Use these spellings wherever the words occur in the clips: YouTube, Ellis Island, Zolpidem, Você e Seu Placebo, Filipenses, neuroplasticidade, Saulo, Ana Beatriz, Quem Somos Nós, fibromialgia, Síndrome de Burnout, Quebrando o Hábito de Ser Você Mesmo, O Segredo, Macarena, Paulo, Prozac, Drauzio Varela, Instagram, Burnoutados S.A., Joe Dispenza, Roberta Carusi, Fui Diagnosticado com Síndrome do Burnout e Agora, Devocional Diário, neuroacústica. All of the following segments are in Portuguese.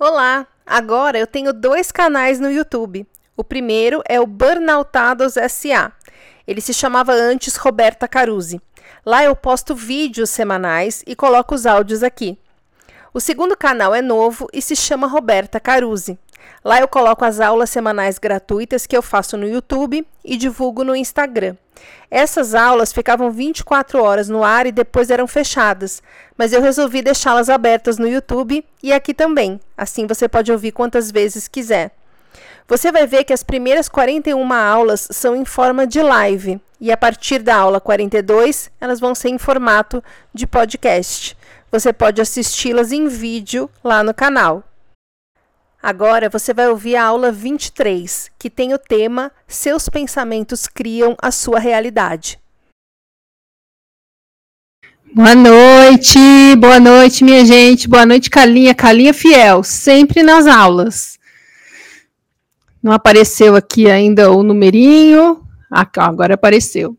Olá! Agora eu tenho 2 canais no YouTube. O primeiro é o Burnoutados S.A. Ele se chamava antes Roberta Carusi. Lá eu posto vídeos semanais e coloco os áudios aqui. O segundo canal é novo e se chama Roberta Carusi. Lá eu coloco as aulas semanais gratuitas que eu faço no YouTube e divulgo no Instagram. Essas aulas ficavam 24 horas no ar e depois eram fechadas, mas eu resolvi deixá-las abertas no YouTube e aqui também, assim você pode ouvir quantas vezes quiser. Você vai ver que as primeiras 41 aulas são em forma de live e a partir da aula 42 elas vão ser em formato de podcast. Você pode assisti-las em vídeo lá no canal. Agora você vai ouvir a aula 23, que tem o tema Seus pensamentos criam a sua realidade. Boa noite minha gente, boa noite Calinha, Calinha fiel, sempre nas aulas. Não apareceu aqui ainda o numerinho, agora apareceu.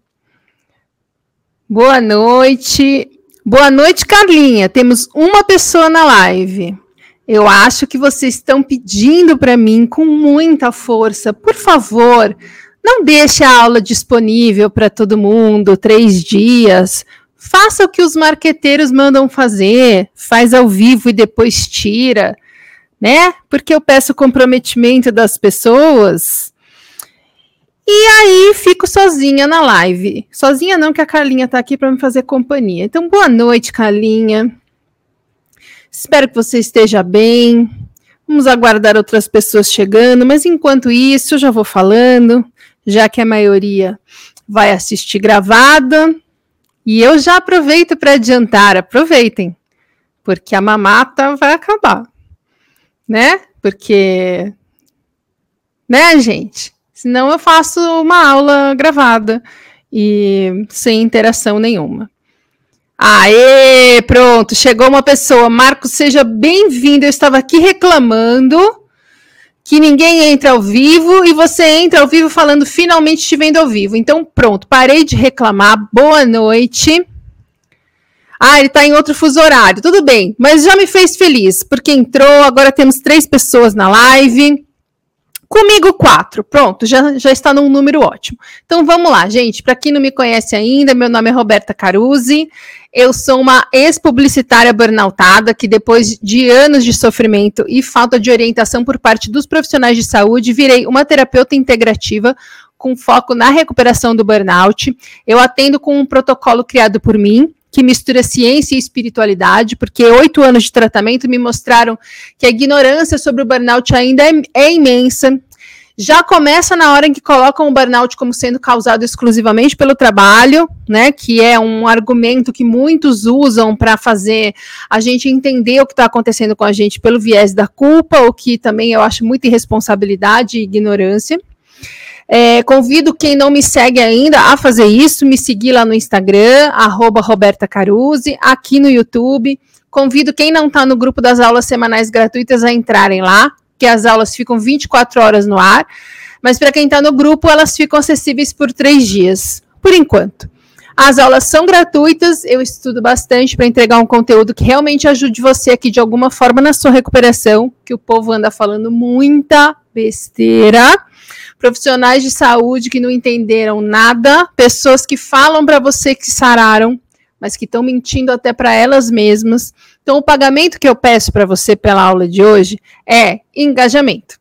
Boa noite Carlinha, temos uma pessoa na live. Eu acho que vocês estão pedindo para mim com muita força. Por favor, não deixe a aula disponível para todo mundo, 3 dias. Faça o que os marqueteiros mandam fazer, faz ao vivo e depois tira, né? Porque eu peço comprometimento das pessoas. E aí fico sozinha na live. Sozinha não, que a Carlinha está aqui para me fazer companhia. Então, boa noite, Carlinha. Espero que você esteja bem. Vamos aguardar outras pessoas chegando, mas enquanto isso eu já vou falando, já que a maioria vai assistir gravada. E eu já aproveito para adiantar, aproveitem, porque a mamata vai acabar, né? Porque, né, gente? Senão eu faço uma aula gravada e sem interação nenhuma. Aê, pronto, chegou uma pessoa. Marcos, seja bem-vindo. Eu estava aqui reclamando que ninguém entra ao vivo e você entra ao vivo falando finalmente te vendo ao vivo. Então, pronto, parei de reclamar. Boa noite. Ah, ele está em outro fuso horário. Tudo bem, mas já me fez feliz, porque entrou, agora temos 3 pessoas na live. Comigo 4, pronto, já está num número ótimo. Então vamos lá, gente, para quem não me conhece ainda, meu nome é Roberta Carusi, eu sou uma ex-publicitária burnoutada que depois de anos de sofrimento e falta de orientação por parte dos profissionais de saúde, virei uma terapeuta integrativa com foco na recuperação do burnout. Eu atendo com um protocolo criado por mim, que mistura ciência e espiritualidade, porque 8 anos de tratamento me mostraram que a ignorância sobre o burnout ainda é imensa. Já começa na hora em que colocam o burnout como sendo causado exclusivamente pelo trabalho, né, que é um argumento que muitos usam para fazer a gente entender o que está acontecendo com a gente pelo viés da culpa, o que também eu acho muita irresponsabilidade e ignorância. Convido quem não me segue ainda a fazer isso, me seguir lá no Instagram, @Roberta Carusi, aqui no YouTube. Convido quem não está no grupo das aulas semanais gratuitas a entrarem lá, que as aulas ficam 24 horas no ar, mas para quem está no grupo, elas ficam acessíveis por 3 dias, por enquanto. As aulas são gratuitas, eu estudo bastante para entregar um conteúdo que realmente ajude você aqui de alguma forma na sua recuperação, que o povo anda falando muita besteira. Profissionais de saúde que não entenderam nada, pessoas que falam para você que sararam, mas que estão mentindo até para elas mesmas. Então, o pagamento que eu peço para você pela aula de hoje é engajamento.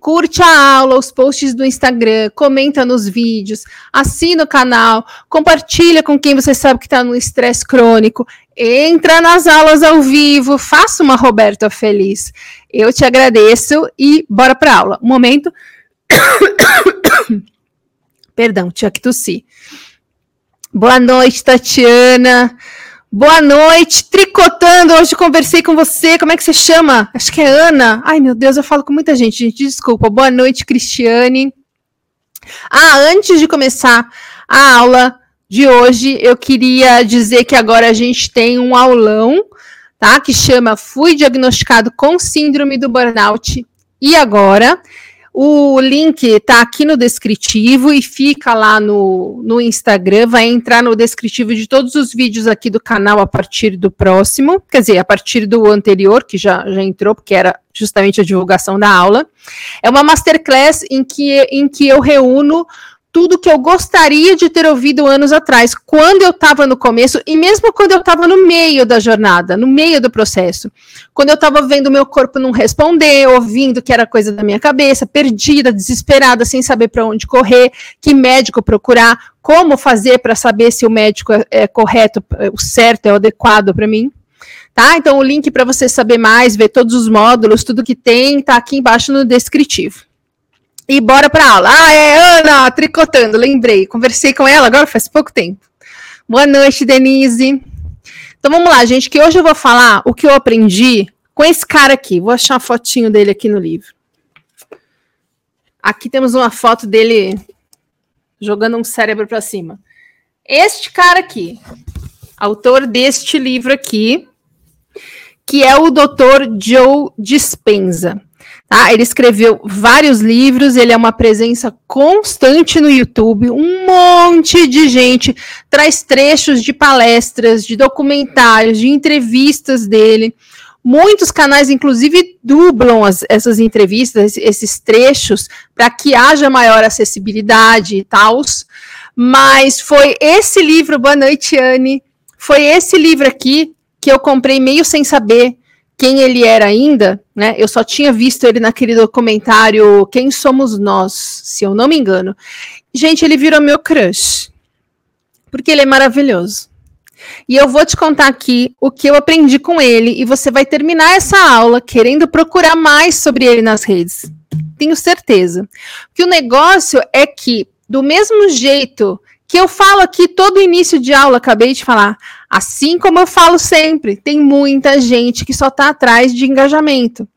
Curte a aula, os posts do Instagram, comenta nos vídeos, assina o canal, compartilha com quem você sabe que está num estresse crônico, entra nas aulas ao vivo, faça uma Roberta feliz. Eu te agradeço e bora para a aula. Um momento. Perdão, tinha que tossir. Boa noite, Tatiana. Boa noite, Tricotando. Hoje conversei com você. Como é que você chama? Acho que é Ana. Ai, meu Deus, eu falo com muita gente, gente. Desculpa. Boa noite, Cristiane. Ah, antes de começar a aula de hoje, eu queria dizer que agora a gente tem um aulão, tá? Que chama Fui Diagnosticado com Síndrome do Burnout e Agora. O link está aqui no descritivo e fica lá no Instagram, vai entrar no descritivo de todos os vídeos aqui do canal a partir do próximo, quer dizer, a partir do anterior, que já entrou, porque era justamente a divulgação da aula. É uma masterclass em que eu reúno tudo que eu gostaria de ter ouvido anos atrás, quando eu estava no começo, e mesmo quando eu estava no meio da jornada, no meio do processo. Quando eu estava vendo meu corpo não responder, ouvindo que era coisa da minha cabeça, perdida, desesperada, sem saber para onde correr, que médico procurar, como fazer para saber se o médico é correto, o certo, é o adequado para mim. Tá? Então, o link para você saber mais, ver todos os módulos, tudo que tem, está aqui embaixo no descritivo. E bora pra aula. Ana, tricotando, lembrei. Conversei com ela agora faz pouco tempo. Boa noite, Denise. Então vamos lá, gente, que hoje eu vou falar o que eu aprendi com esse cara aqui. Vou achar a fotinho dele aqui no livro. Aqui temos uma foto dele jogando um cérebro pra cima. Este cara aqui, autor deste livro aqui, que é o Dr. Joe Dispenza. Ele escreveu vários livros, ele é uma presença constante no YouTube, um monte de gente traz trechos de palestras, de documentários, de entrevistas dele. Muitos canais, inclusive, dublam essas entrevistas, esses trechos, para que haja maior acessibilidade e tal. Mas foi esse livro, boa noite, Anne, foi esse livro aqui que eu comprei meio sem saber quem ele era ainda, né? Eu só tinha visto ele naquele documentário Quem Somos Nós, se eu não me engano. Gente, ele virou meu crush, porque ele é maravilhoso. E eu vou te contar aqui o que eu aprendi com ele, e você vai terminar essa aula querendo procurar mais sobre ele nas redes. Tenho certeza. Porque o negócio é que, do mesmo jeito que eu falo aqui todo início de aula, acabei de falar, assim como eu falo sempre, tem muita gente que só está atrás de engajamento.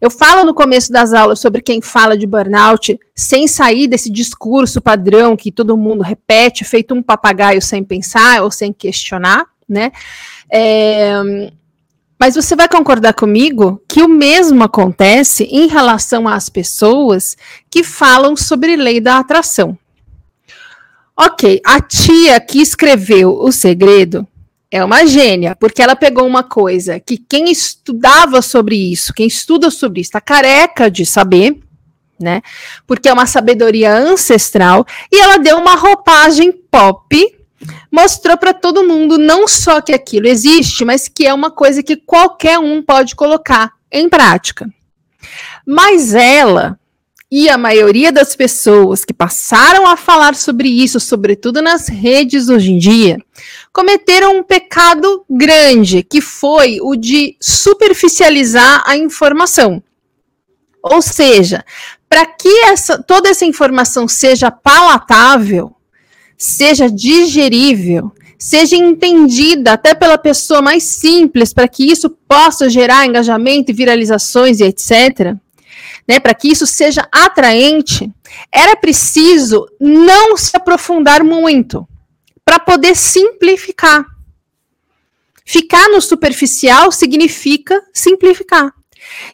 Eu falo no começo das aulas sobre quem fala de burnout, sem sair desse discurso padrão que todo mundo repete, feito um papagaio sem pensar ou sem questionar, né? Mas você vai concordar comigo que o mesmo acontece em relação às pessoas que falam sobre lei da atração. Ok, a tia que escreveu O Segredo é uma gênia, porque ela pegou uma coisa que quem estudava sobre isso, quem estuda sobre isso, está careca de saber, né? Porque é uma sabedoria ancestral, e ela deu uma roupagem pop, mostrou para todo mundo não só que aquilo existe, mas que é uma coisa que qualquer um pode colocar em prática. Mas ela... E a maioria das pessoas que passaram a falar sobre isso, sobretudo nas redes hoje em dia, cometeram um pecado grande, que foi o de superficializar a informação. Ou seja, para que toda essa informação seja palatável, seja digerível, seja entendida até pela pessoa mais simples, para que isso possa gerar engajamento, viralizações e etc., né, para que isso seja atraente, era preciso não se aprofundar muito, para poder simplificar. Ficar no superficial significa simplificar.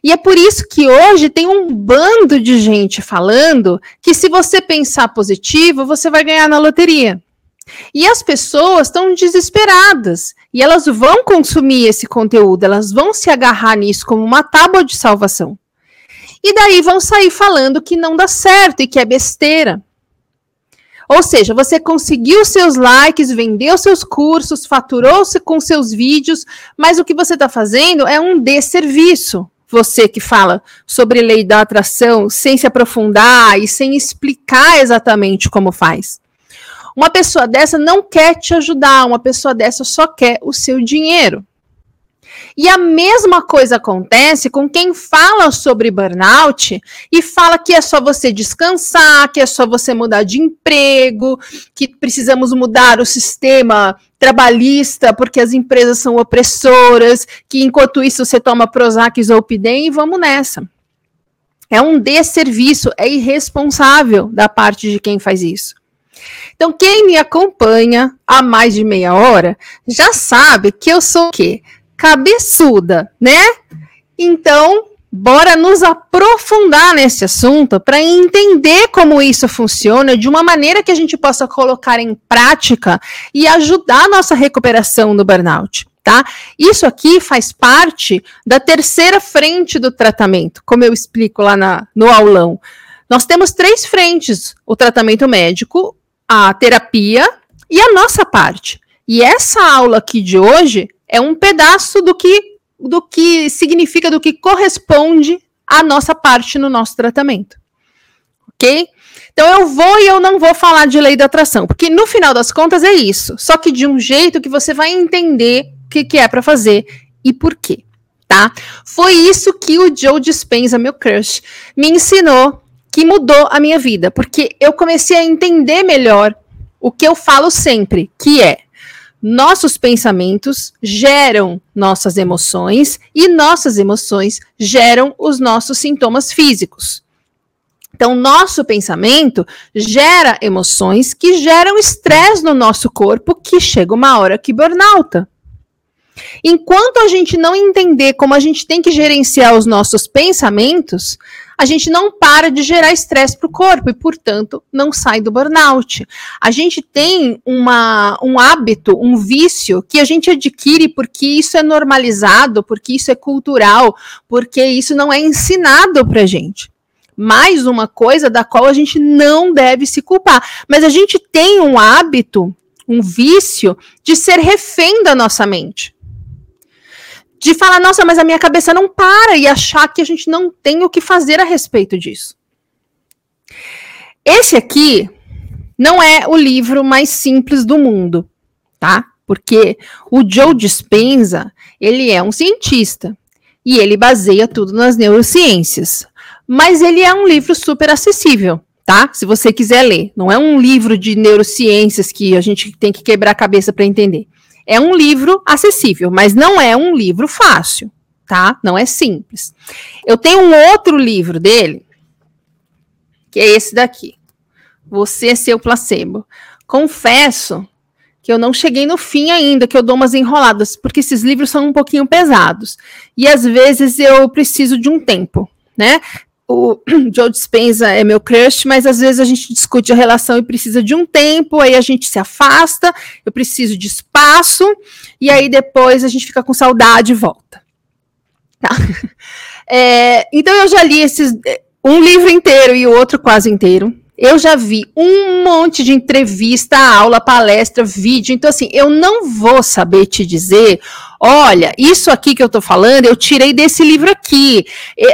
E é por isso que hoje tem um bando de gente falando que se você pensar positivo, você vai ganhar na loteria. E as pessoas estão desesperadas, e elas vão consumir esse conteúdo, elas vão se agarrar nisso como uma tábua de salvação. E daí vão sair falando que não dá certo e que é besteira. Ou seja, você conseguiu seus likes, vendeu seus cursos, faturou-se com seus vídeos, mas o que você está fazendo é um desserviço. Você que fala sobre lei da atração sem se aprofundar e sem explicar exatamente como faz. Uma pessoa dessa não quer te ajudar, uma pessoa dessa só quer o seu dinheiro. E a mesma coisa acontece com quem fala sobre burnout e fala que é só você descansar, que é só você mudar de emprego, que precisamos mudar o sistema trabalhista porque as empresas são opressoras, que enquanto isso você toma Prozac e Zolpidem e vamos nessa. É um desserviço, é irresponsável da parte de quem faz isso. Então, quem me acompanha há mais de meia hora já sabe que eu sou o quê? Cabeçuda, né? Então, Bora nos aprofundar nesse assunto para entender como isso funciona de uma maneira que a gente possa colocar em prática e ajudar a nossa recuperação do burnout, tá? Isso aqui faz parte da terceira frente do tratamento, como eu explico lá no aulão. Nós temos três frentes: o tratamento médico, a terapia e a nossa parte. E essa aula aqui de hoje é um pedaço do que significa, do que corresponde à nossa parte no nosso tratamento, ok? Então eu não vou falar de lei da atração, porque no final das contas é isso, só que de um jeito que você vai entender o que é para fazer e por quê, tá? Foi isso que o Joe Dispenza, meu crush, me ensinou, que mudou a minha vida, porque eu comecei a entender melhor o que eu falo sempre, que é: nossos pensamentos geram nossas emoções e nossas emoções geram os nossos sintomas físicos. Então, nosso pensamento gera emoções que geram estresse no nosso corpo, que chega uma hora que burnouta. Enquanto a gente não entender como a gente tem que gerenciar os nossos pensamentos, a gente não para de gerar estresse para o corpo e, portanto, não sai do burnout. A gente tem um hábito, um vício que a gente adquire porque isso é normalizado, porque isso é cultural, porque isso não é ensinado para a gente. Mais uma coisa da qual a gente não deve se culpar. Mas a gente tem um hábito, um vício de ser refém da nossa mente. De falar, nossa, mas a minha cabeça não para, e achar que a gente não tem o que fazer a respeito disso. Esse aqui não é o livro mais simples do mundo, tá? Porque o Joe Dispenza, ele é um cientista e ele baseia tudo nas neurociências. Mas ele é um livro super acessível, tá? Se você quiser ler. Não é um livro de neurociências que a gente tem que quebrar a cabeça para entender. É um livro acessível, mas não é um livro fácil, tá? Não é simples. Eu tenho um outro livro dele, que é esse daqui. Você e Seu Placebo. Confesso que eu não cheguei no fim ainda, que eu dou umas enroladas, porque esses livros são um pouquinho pesados. E às vezes eu preciso de um tempo, né? O Joe Dispenza é meu crush, mas às vezes a gente discute a relação e precisa de um tempo, aí a gente se afasta, eu preciso de espaço, e aí depois a gente fica com saudade e volta. Tá? Então eu já li um livro inteiro e o outro quase inteiro. Eu já vi um monte de entrevista, aula, palestra, vídeo. Então, assim, eu não vou saber te dizer, olha, isso aqui que eu tô falando, eu tirei desse livro aqui.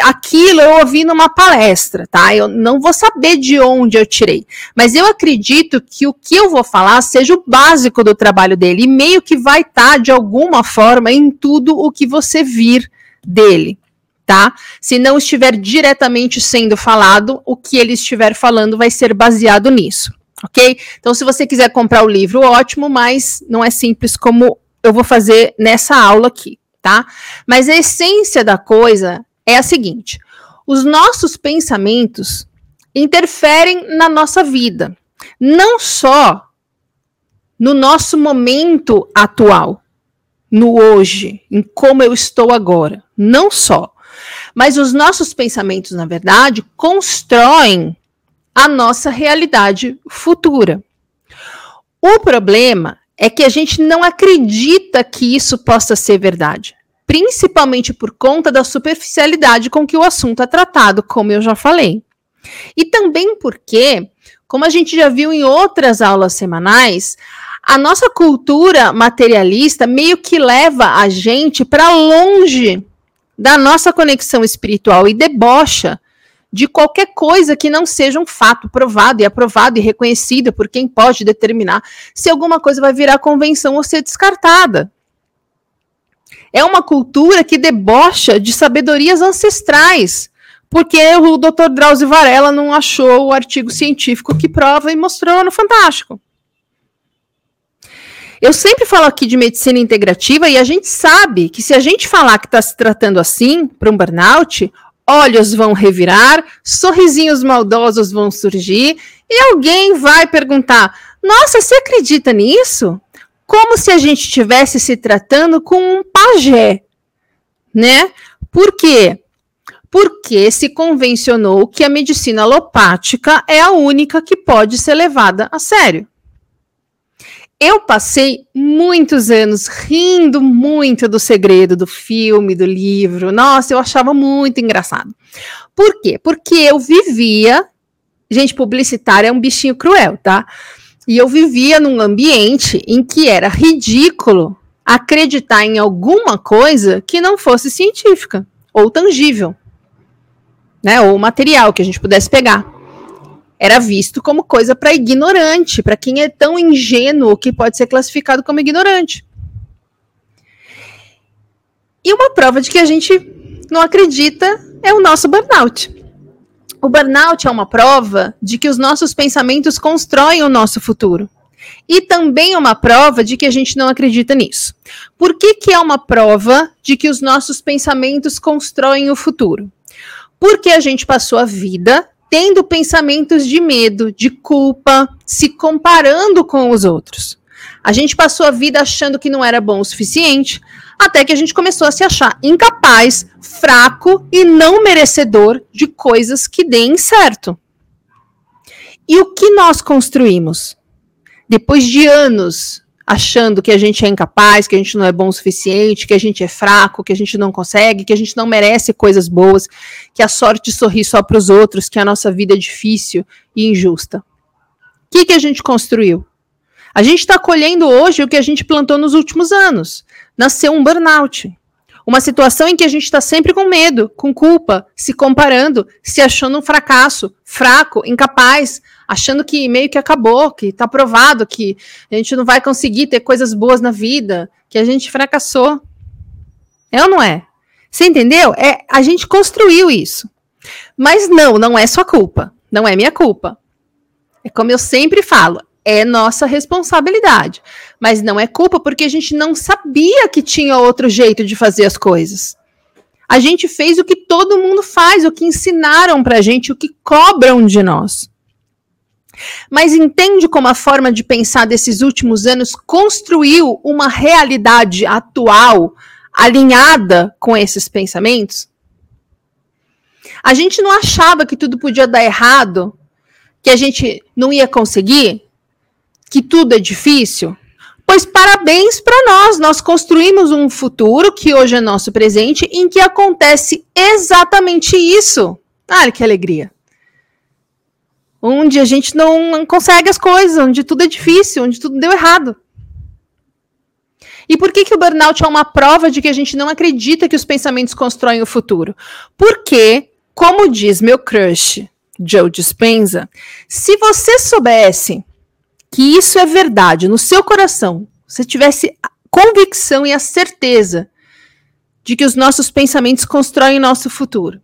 Aquilo eu ouvi numa palestra, tá? Eu não vou saber de onde eu tirei. Mas eu acredito que o que eu vou falar seja o básico do trabalho dele. E meio que vai estar, de alguma forma, em tudo o que você vir dele. Tá? Se não estiver diretamente sendo falado, o que ele estiver falando vai ser baseado nisso, ok? Então, se você quiser comprar o livro, ótimo, mas não é simples como eu vou fazer nessa aula aqui, tá? Mas a essência da coisa é a seguinte: os nossos pensamentos interferem na nossa vida, não só no nosso momento atual, no hoje, em como eu estou agora, não só. Mas os nossos pensamentos, na verdade, constroem a nossa realidade futura. O problema é que a gente não acredita que isso possa ser verdade, principalmente por conta da superficialidade com que o assunto é tratado, como eu já falei. E também porque, como a gente já viu em outras aulas semanais, a nossa cultura materialista meio que leva a gente para longe da nossa conexão espiritual e debocha de qualquer coisa que não seja um fato provado e aprovado e reconhecido por quem pode determinar se alguma coisa vai virar convenção ou ser descartada. É uma cultura que debocha de sabedorias ancestrais, porque o Dr. Drauzio Varela não achou o artigo científico que prova e mostrou no Fantástico. Eu sempre falo aqui de medicina integrativa e a gente sabe que se a gente falar que está se tratando assim, para um burnout, olhos vão revirar, sorrisinhos maldosos vão surgir e alguém vai perguntar: nossa, você acredita nisso? Como se a gente estivesse se tratando com um pajé, né? Por quê? porque se convencionou que a medicina alopática é a única que pode ser levada a sério. Eu passei muitos anos rindo muito do segredo, do filme, do livro. Nossa, eu achava muito engraçado. Por quê? Porque eu vivia... Gente, publicitária é um bichinho cruel, tá? E eu vivia num ambiente em que era ridículo acreditar em alguma coisa que não fosse científica ou tangível, né? Ou material que a gente pudesse pegar. Era visto como coisa para ignorante, para quem é tão ingênuo que pode ser classificado como ignorante. E uma prova de que a gente não acredita é o nosso burnout. O burnout é uma prova de que os nossos pensamentos constroem o nosso futuro. E também é uma prova de que a gente não acredita nisso. Por que que é uma prova de que os nossos pensamentos constroem o futuro? Porque a gente passou a vida tendo pensamentos de medo, de culpa, se comparando com os outros. A gente passou a vida achando que não era bom o suficiente, até que a gente começou a se achar incapaz, fraco e não merecedor de coisas que deem certo. E o que nós construímos? Depois de anos achando que a gente é incapaz, que a gente não é bom o suficiente, que a gente é fraco, que a gente não consegue, que a gente não merece coisas boas, que a sorte sorri só para os outros, que a nossa vida é difícil e injusta. O que a gente construiu? A gente está colhendo hoje o que a gente plantou nos últimos anos. Nasceu um burnout. Uma situação em que a gente está sempre com medo, com culpa, se comparando, se achando um fracasso, fraco, incapaz, achando que meio que acabou, que está provado, que a gente não vai conseguir ter coisas boas na vida, que a gente fracassou. É ou não é? Você entendeu? É, a gente construiu isso. Mas não é sua culpa. Não é minha culpa. É como eu sempre falo, é nossa responsabilidade. Mas não é culpa porque a gente não sabia que tinha outro jeito de fazer as coisas. A gente fez o que todo mundo faz, o que ensinaram pra gente, o que cobram de nós. Mas entende como a forma de pensar desses últimos anos construiu uma realidade atual alinhada com esses pensamentos? A gente não achava que tudo podia dar errado, que a gente não ia conseguir, que tudo é difícil? Pois parabéns para nós, nós construímos um futuro, que hoje é nosso presente, em que acontece exatamente isso. Ah, que alegria! Onde a gente não consegue as coisas, onde tudo é difícil, onde tudo deu errado. E por que que o burnout é uma prova de que a gente não acredita que os pensamentos constroem o futuro? Porque, como diz meu crush, Joe Dispenza, se você soubesse que isso é verdade no seu coração, se tivesse a convicção e a certeza de que os nossos pensamentos constroem nosso futuro,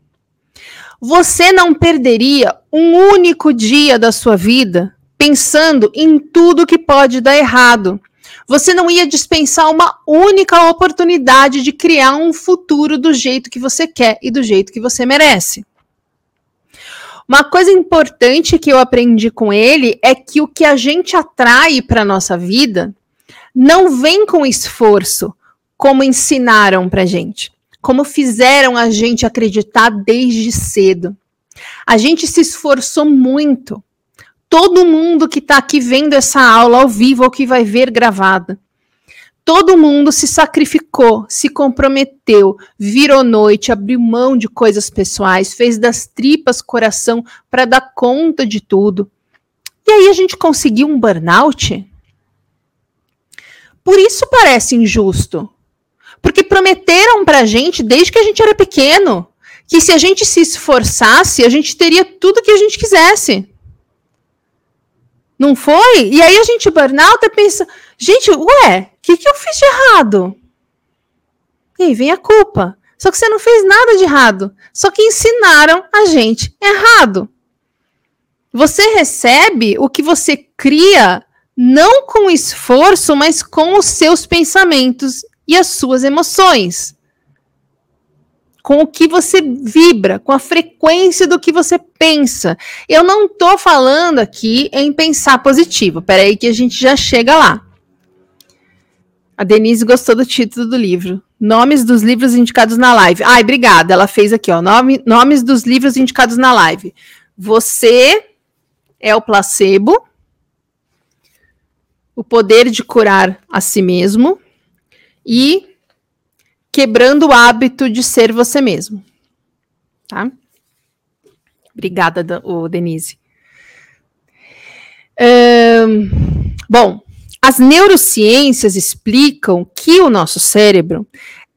você não perderia um único dia da sua vida pensando em tudo que pode dar errado. Você não ia dispensar uma única oportunidade de criar um futuro do jeito que você quer e do jeito que você merece. Uma coisa importante que eu aprendi com ele é que o que a gente atrai para a nossa vida não vem com esforço, como ensinaram para a gente, como fizeram a gente acreditar desde cedo. A gente se esforçou muito. Todo mundo que está aqui vendo essa aula ao vivo ou que vai ver gravada, todo mundo se sacrificou, se comprometeu, virou noite, abriu mão de coisas pessoais, fez das tripas coração para dar conta de tudo. E aí a gente conseguiu um burnout? Por isso parece injusto. Porque prometeram pra gente, desde que a gente era pequeno, que se a gente se esforçasse, a gente teria tudo que a gente quisesse. Não foi? E aí a gente burnout pensa, gente, ué, o que eu fiz de errado? E aí vem a culpa. Só que você não fez nada de errado. Só que ensinaram a gente errado. Você recebe o que você cria, não com esforço, mas com os seus pensamentos e as suas emoções, com o que você vibra, com a frequência do que você pensa. Eu não estou falando aqui em pensar positivo, peraí que a gente já chega lá. A Denise gostou do título do livro. Nomes dos livros indicados na live. Ai, obrigada. Ela fez aqui, ó. Nomes dos livros indicados na live. Você é o Placebo. O Poder de Curar a Si Mesmo. E Quebrando o Hábito de Ser Você Mesmo. Tá? Obrigada, Denise. Bom, as neurociências explicam que o nosso cérebro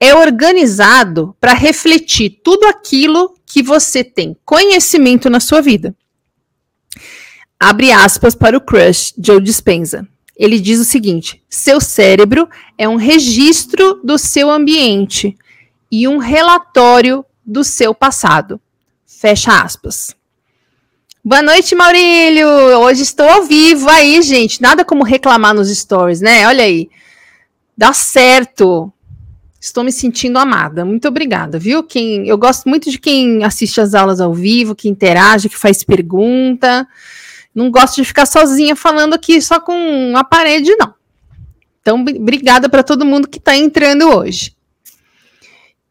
é organizado para refletir tudo aquilo que você tem conhecimento na sua vida. Abre aspas para o crush, Joe Dispenza. Ele diz o seguinte: seu cérebro é um registro do seu ambiente e um relatório do seu passado. Fecha aspas. Boa noite, Maurílio! Hoje estou ao vivo aí, gente. Nada como reclamar nos stories, né? Olha aí. Dá certo. Estou me sentindo amada. Muito obrigada, viu? Eu gosto muito de quem assiste as aulas ao vivo, que interage, que faz pergunta. Não gosto de ficar sozinha falando aqui só com a parede, não. Então, obrigada para todo mundo que está entrando hoje.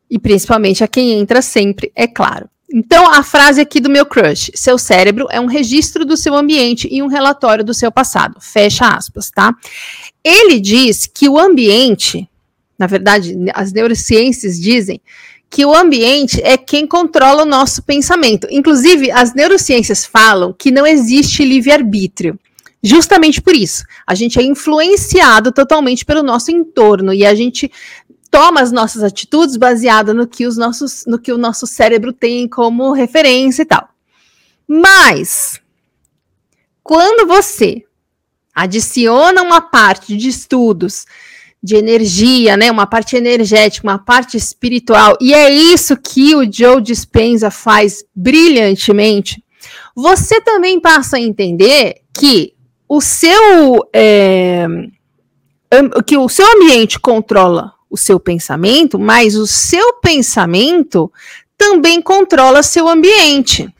E principalmente a quem entra sempre, é claro. Então, a frase aqui do meu crush. Seu cérebro é um registro do seu ambiente e um relatório do seu passado. Fecha aspas, tá? Ele diz que o ambiente... Na verdade, as neurociências dizem que o ambiente é quem controla o nosso pensamento. Inclusive, as neurociências falam que não existe livre-arbítrio. Justamente por isso. A gente é influenciado totalmente pelo nosso entorno e a gente... toma as nossas atitudes baseada no que o nosso cérebro tem como referência e tal. Mas, quando você adiciona uma parte de estudos, de energia, né, uma parte energética, uma parte espiritual, e é isso que o Joe Dispenza faz brilhantemente, você também passa a entender que o seu ambiente controla o seu pensamento, mas o seu pensamento também controla seu ambiente.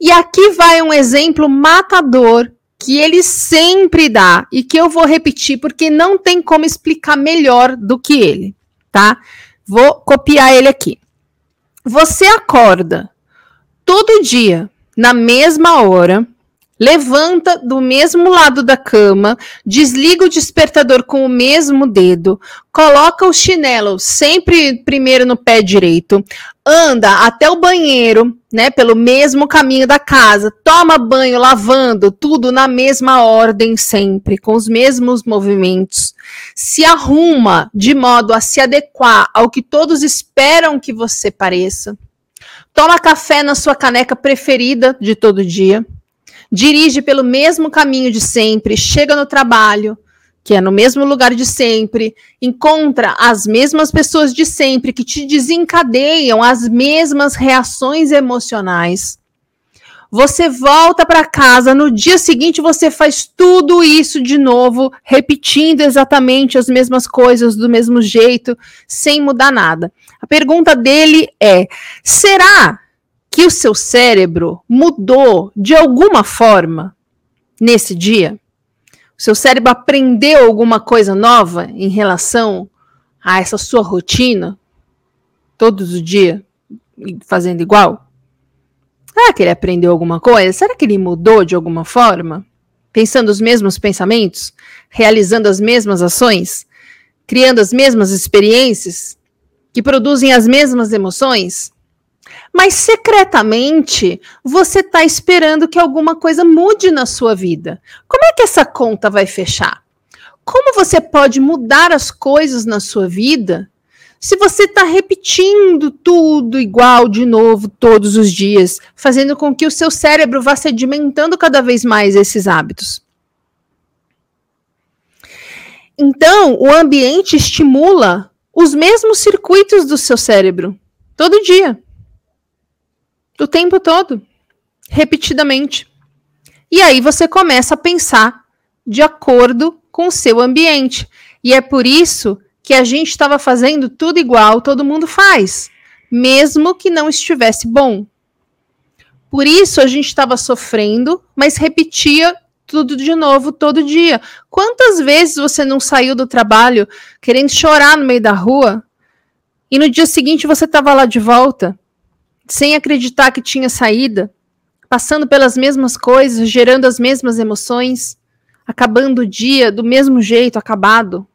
E aqui vai um exemplo matador que ele sempre dá e que eu vou repetir porque não tem como explicar melhor do que ele, tá? Vou copiar ele aqui. Você acorda todo dia na mesma hora, levanta do mesmo lado da cama, desliga o despertador com o mesmo dedo, coloca o chinelo sempre primeiro no pé direito, anda até o banheiro, né, pelo mesmo caminho da casa, toma banho lavando, tudo na mesma ordem sempre, com os mesmos movimentos, se arruma de modo a se adequar ao que todos esperam que você pareça, toma café na sua caneca preferida de todo dia, dirige pelo mesmo caminho de sempre, chega no trabalho, que é no mesmo lugar de sempre, encontra as mesmas pessoas de sempre, que te desencadeiam as mesmas reações emocionais. Você volta para casa, no dia seguinte você faz tudo isso de novo, repetindo exatamente as mesmas coisas, do mesmo jeito, sem mudar nada. A pergunta dele é, será que o seu cérebro mudou de alguma forma nesse dia? O seu cérebro aprendeu alguma coisa nova em relação a essa sua rotina? Todos os dias fazendo igual? Será que ele aprendeu alguma coisa? Será que ele mudou de alguma forma? Pensando os mesmos pensamentos? Realizando as mesmas ações? Criando as mesmas experiências? Que produzem as mesmas emoções? Mas secretamente, você está esperando que alguma coisa mude na sua vida. Como é que essa conta vai fechar? Como você pode mudar as coisas na sua vida se você está repetindo tudo igual de novo todos os dias, fazendo com que o seu cérebro vá sedimentando cada vez mais esses hábitos? Então, o ambiente estimula os mesmos circuitos do seu cérebro, todo dia. O tempo todo, repetidamente. E aí você começa a pensar de acordo com o seu ambiente. E é por isso que a gente estava fazendo tudo igual, todo mundo faz, mesmo que não estivesse bom. Por isso a gente estava sofrendo, mas repetia tudo de novo, todo dia. Quantas vezes você não saiu do trabalho querendo chorar no meio da rua e no dia seguinte você estava lá de volta, sem acreditar que tinha saída, passando pelas mesmas coisas, gerando as mesmas emoções, acabando o dia do mesmo jeito, acabado?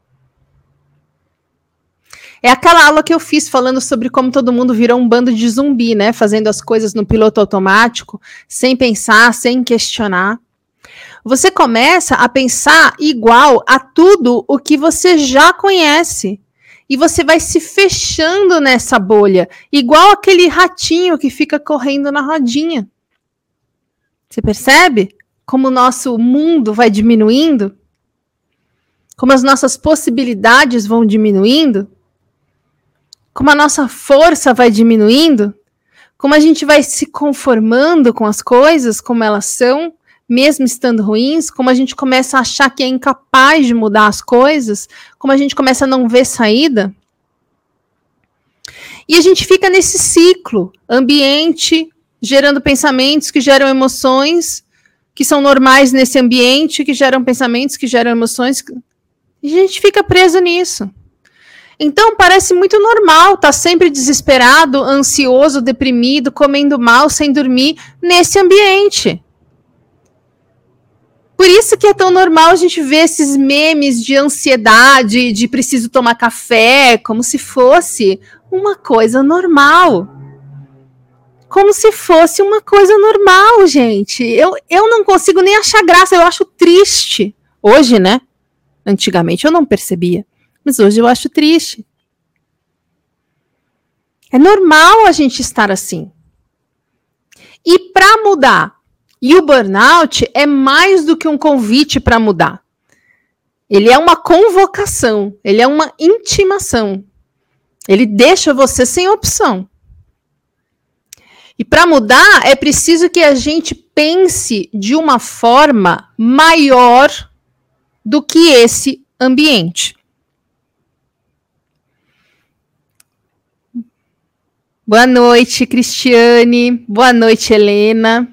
É aquela aula que eu fiz falando sobre como todo mundo virou um bando de zumbi, né? Fazendo as coisas no piloto automático, sem pensar, sem questionar. Você começa a pensar igual a tudo o que você já conhece. E você vai se fechando nessa bolha, igual aquele ratinho que fica correndo na rodinha. Você percebe como o nosso mundo vai diminuindo? Como as nossas possibilidades vão diminuindo? Como a nossa força vai diminuindo, como a gente vai se conformando com as coisas, como elas são, mesmo estando ruins, como a gente começa a achar que é incapaz de mudar as coisas, como a gente começa a não ver saída. E a gente fica nesse ciclo, ambiente, gerando pensamentos que geram emoções, que são normais nesse ambiente, que geram pensamentos, que geram emoções, e a gente fica preso nisso. Então, parece muito normal estar sempre desesperado, ansioso, deprimido, comendo mal, sem dormir, nesse ambiente. Por isso que é tão normal a gente ver esses memes de ansiedade, de preciso tomar café, como se fosse uma coisa normal. Como se fosse uma coisa normal, gente. Eu não consigo nem achar graça, eu acho triste. Hoje, né? Antigamente eu não percebia. Mas hoje eu acho triste. É normal a gente estar assim. E para mudar, e o burnout é mais do que um convite para mudar. Ele é uma convocação, ele é uma intimação. Ele deixa você sem opção. E para mudar, é preciso que a gente pense de uma forma maior do que esse ambiente. Boa noite, Cristiane. Boa noite, Helena.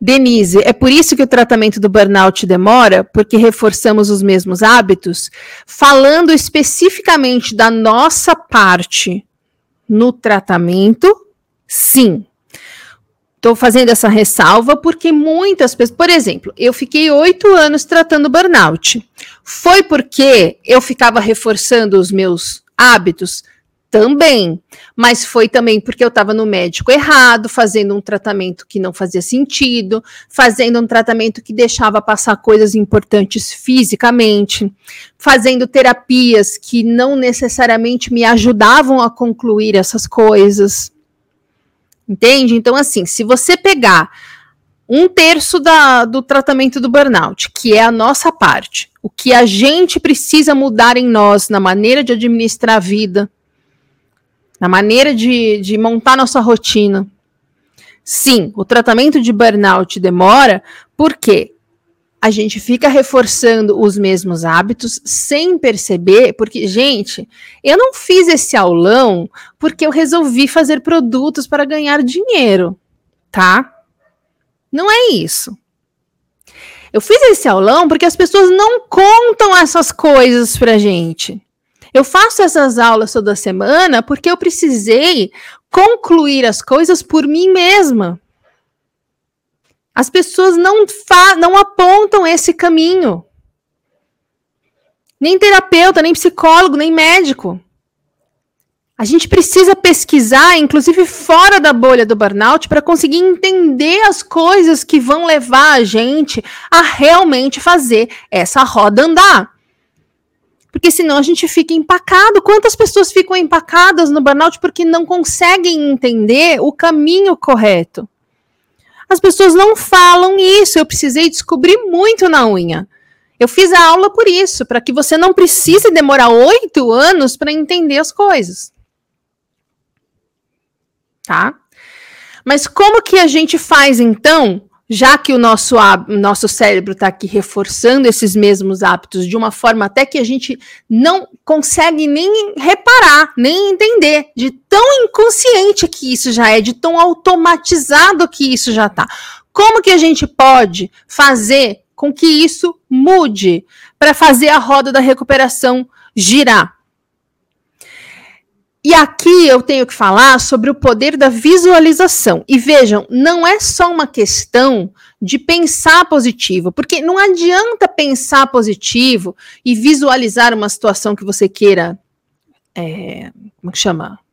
Denise, é por isso que o tratamento do burnout demora? Porque reforçamos os mesmos hábitos? Falando especificamente da nossa parte no tratamento, sim. Estou fazendo essa ressalva porque muitas pessoas... Por exemplo, eu fiquei 8 anos tratando burnout. Foi porque eu ficava reforçando os meus hábitos? Também, mas foi também porque eu estava no médico errado, fazendo um tratamento que não fazia sentido, fazendo um tratamento que deixava passar coisas importantes fisicamente, fazendo terapias que não necessariamente me ajudavam a concluir essas coisas. Entende? Então, assim, se você pegar 1/3 do tratamento do burnout, que é a nossa parte, o que a gente precisa mudar em nós, na maneira de administrar a vida, na maneira de montar nossa rotina. Sim, o tratamento de burnout demora porque a gente fica reforçando os mesmos hábitos sem perceber, porque, gente, eu não fiz esse aulão porque eu resolvi fazer produtos para ganhar dinheiro, tá? Não é isso. Eu fiz esse aulão porque as pessoas não contam essas coisas pra gente. Eu faço essas aulas toda semana porque eu precisei concluir as coisas por mim mesma. As pessoas não apontam esse caminho. Nem terapeuta, nem psicólogo, nem médico. A gente precisa pesquisar, inclusive fora da bolha do burnout, para conseguir entender as coisas que vão levar a gente a realmente fazer essa roda andar. Porque senão a gente fica empacado. Quantas pessoas ficam empacadas no burnout porque não conseguem entender o caminho correto? As pessoas não falam isso. Eu precisei descobrir muito na unha. Eu fiz a aula por isso, para que você não precise demorar 8 anos para entender as coisas. Tá? Mas como que a gente faz, então, já que o nosso cérebro está aqui reforçando esses mesmos hábitos de uma forma até que a gente não consegue nem reparar, nem entender, de tão inconsciente que isso já é, de tão automatizado que isso já está. Como que a gente pode fazer com que isso mude para fazer a roda da recuperação girar? E aqui eu tenho que falar sobre o poder da visualização. E vejam, não é só uma questão de pensar positivo, porque não adianta pensar positivo e visualizar uma situação que você queira,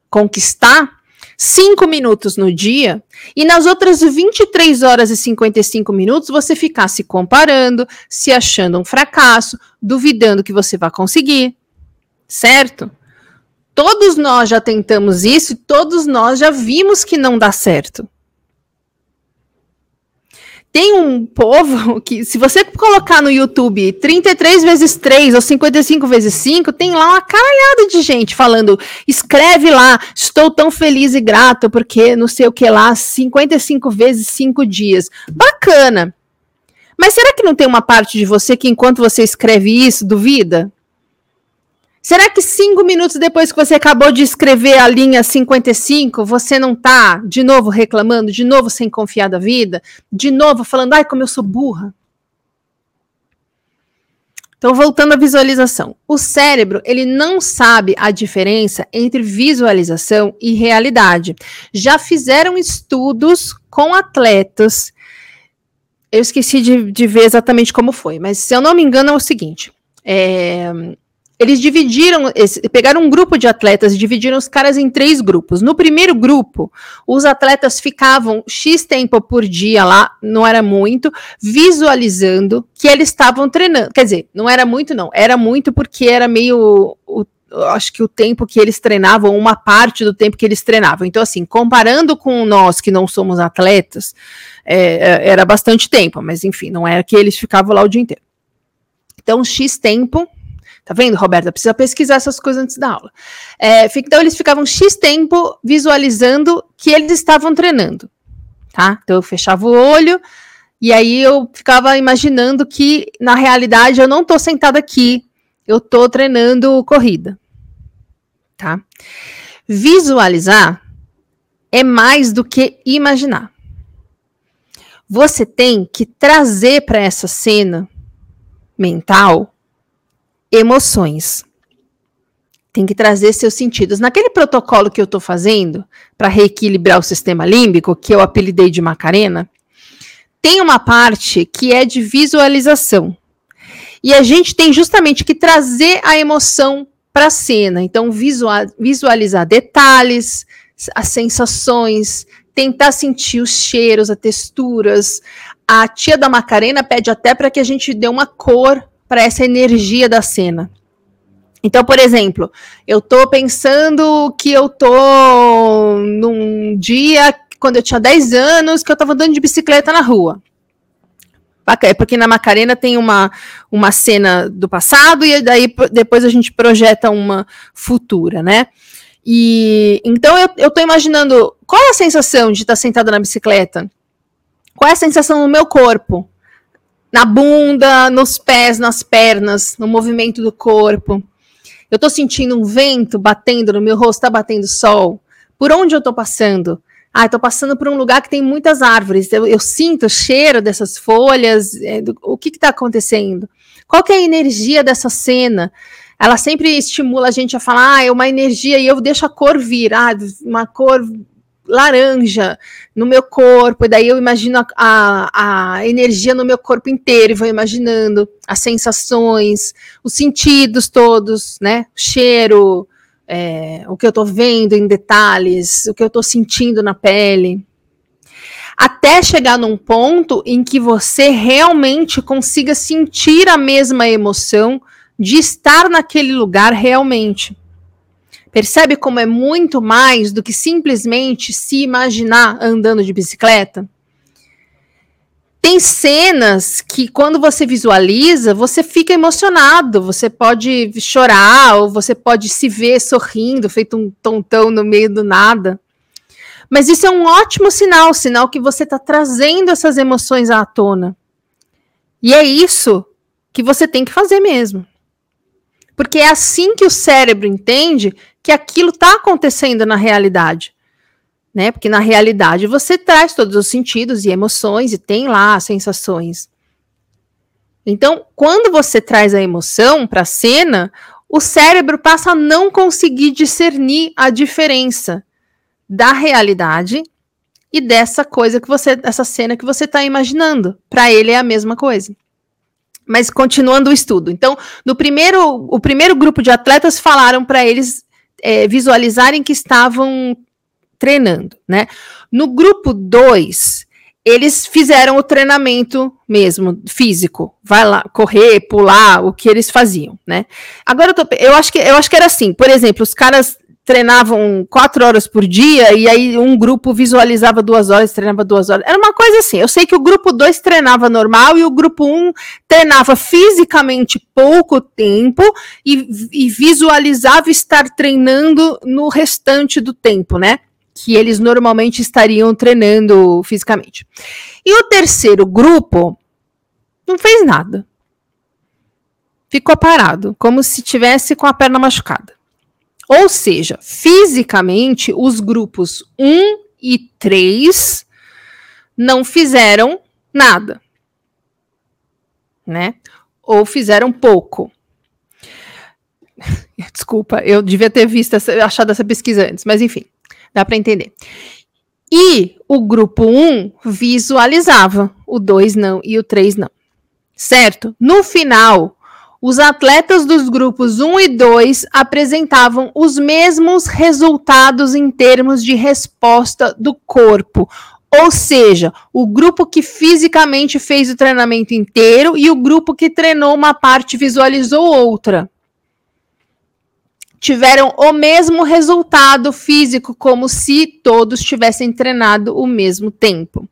conquistar 5 minutos no dia e nas outras 23 horas e 55 minutos você ficar se comparando, se achando um fracasso, duvidando que você vai conseguir, certo? Todos nós já tentamos isso e todos nós já vimos que não dá certo. Tem um povo que, se você colocar no YouTube 33x3 ou 55x5, tem lá uma caralhada de gente falando, escreve lá, estou tão feliz e grato porque não sei o que lá, 55 vezes 5 dias. Bacana. Mas será que não tem uma parte de você que, enquanto você escreve isso, duvida? Será que 5 minutos depois que você acabou de escrever a linha 55, você não tá de novo reclamando, de novo sem confiar da vida, de novo falando, ai, como eu sou burra? Então, voltando à visualização. O cérebro, ele não sabe a diferença entre visualização e realidade. Já fizeram estudos com atletas, eu esqueci de ver exatamente como foi, mas se eu não me engano é o seguinte, eles dividiram, pegaram um grupo de atletas e dividiram os caras em 3 grupos. No primeiro grupo, os atletas ficavam X tempo por dia lá, não era muito, visualizando que eles estavam treinando. Quer dizer, não era muito não, era muito porque era meio, acho que o tempo que eles treinavam, uma parte do tempo que eles treinavam. Então assim, comparando com nós que não somos atletas, era bastante tempo, mas enfim, não era que eles ficavam lá o dia inteiro. Então X tempo... Tá vendo, Roberta? Precisa pesquisar essas coisas antes da aula. Então, eles ficavam X tempo visualizando que eles estavam treinando, tá? Então, eu fechava o olho e aí eu ficava imaginando que, na realidade, eu não tô sentada aqui, eu tô treinando corrida, tá? Visualizar é mais do que imaginar. Você tem que trazer para essa cena mental emoções. Tem que trazer seus sentidos. Naquele protocolo que eu estou fazendo para reequilibrar o sistema límbico, que eu apelidei de Macarena, tem uma parte que é de visualização. E a gente tem justamente que trazer a emoção para a cena. Então, visualizar detalhes, as sensações, tentar sentir os cheiros, as texturas. A tia da Macarena pede até para que a gente dê uma cor para essa energia da cena. Então, por exemplo, eu tô pensando que eu tô num dia, quando eu tinha 10 anos, que eu tava andando de bicicleta na rua. Porque na Macarena tem uma cena do passado e daí depois a gente projeta uma futura, né? E então eu tô imaginando qual é a sensação de estar sentada na bicicleta? Qual é a sensação no meu corpo? Na bunda, nos pés, nas pernas, no movimento do corpo. Eu tô sentindo um vento batendo no meu rosto, tá batendo sol. Por onde eu tô passando? Ah, eu tô passando por um lugar que tem muitas árvores. Eu sinto o cheiro dessas folhas. O que que tá acontecendo? Qual que é a energia dessa cena? Ela sempre estimula a gente a falar, é uma energia, e eu deixo a cor vir. Ah, uma cor laranja no meu corpo, e daí eu imagino a energia no meu corpo inteiro, e vou imaginando as sensações, os sentidos todos, né, o cheiro, o que eu tô vendo em detalhes, o que eu tô sentindo na pele, até chegar num ponto em que você realmente consiga sentir a mesma emoção de estar naquele lugar realmente. Percebe como é muito mais do que simplesmente se imaginar andando de bicicleta? Tem cenas que, quando você visualiza, você fica emocionado, você pode chorar, ou você pode se ver sorrindo, feito um tontão no meio do nada. Mas isso é um ótimo sinal que você está trazendo essas emoções à tona. E é isso que você tem que fazer mesmo. Porque é assim que o cérebro entende que aquilo está acontecendo na realidade. né? Porque na realidade você traz todos os sentidos e emoções e tem lá as sensações. Então, quando você traz a emoção para a cena, o cérebro passa a não conseguir discernir a diferença da realidade e dessa coisa que você, dessa cena que você está imaginando. Para ele é a mesma coisa. Mas continuando o estudo. Então, o primeiro grupo de atletas falaram para eles visualizarem que estavam treinando, né? No grupo 2, eles fizeram o treinamento mesmo, físico. Vai lá, correr, pular, o que eles faziam, né? Agora, eu acho que era assim. Por exemplo, os caras treinavam 4 horas por dia e aí um grupo visualizava 2 horas, treinava 2 horas. Era uma coisa assim. Eu sei que o grupo 2 treinava normal e o grupo 1 treinava fisicamente pouco tempo e visualizava estar treinando no restante do tempo, né? Que eles normalmente estariam treinando fisicamente. E o terceiro grupo não fez nada. Ficou parado, como se tivesse com a perna machucada. Ou seja, fisicamente, os grupos 1 e 3 não fizeram nada, né? Ou fizeram pouco. Desculpa, eu devia ter visto achado essa pesquisa antes, mas enfim, dá para entender. E o grupo 1 visualizava, o 2 não e o 3 não, certo? No final, os atletas dos grupos 1 e 2 apresentavam os mesmos resultados em termos de resposta do corpo. Ou seja, o grupo que fisicamente fez o treinamento inteiro e o grupo que treinou uma parte visualizou outra tiveram o mesmo resultado físico, como se todos tivessem treinado o mesmo tempo.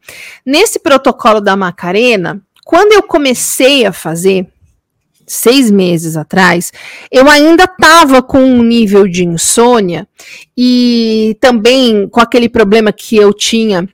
Nesse protocolo da Macarena, quando eu comecei a fazer 6 meses atrás, eu ainda estava com um nível de insônia e também com aquele problema que eu tinha,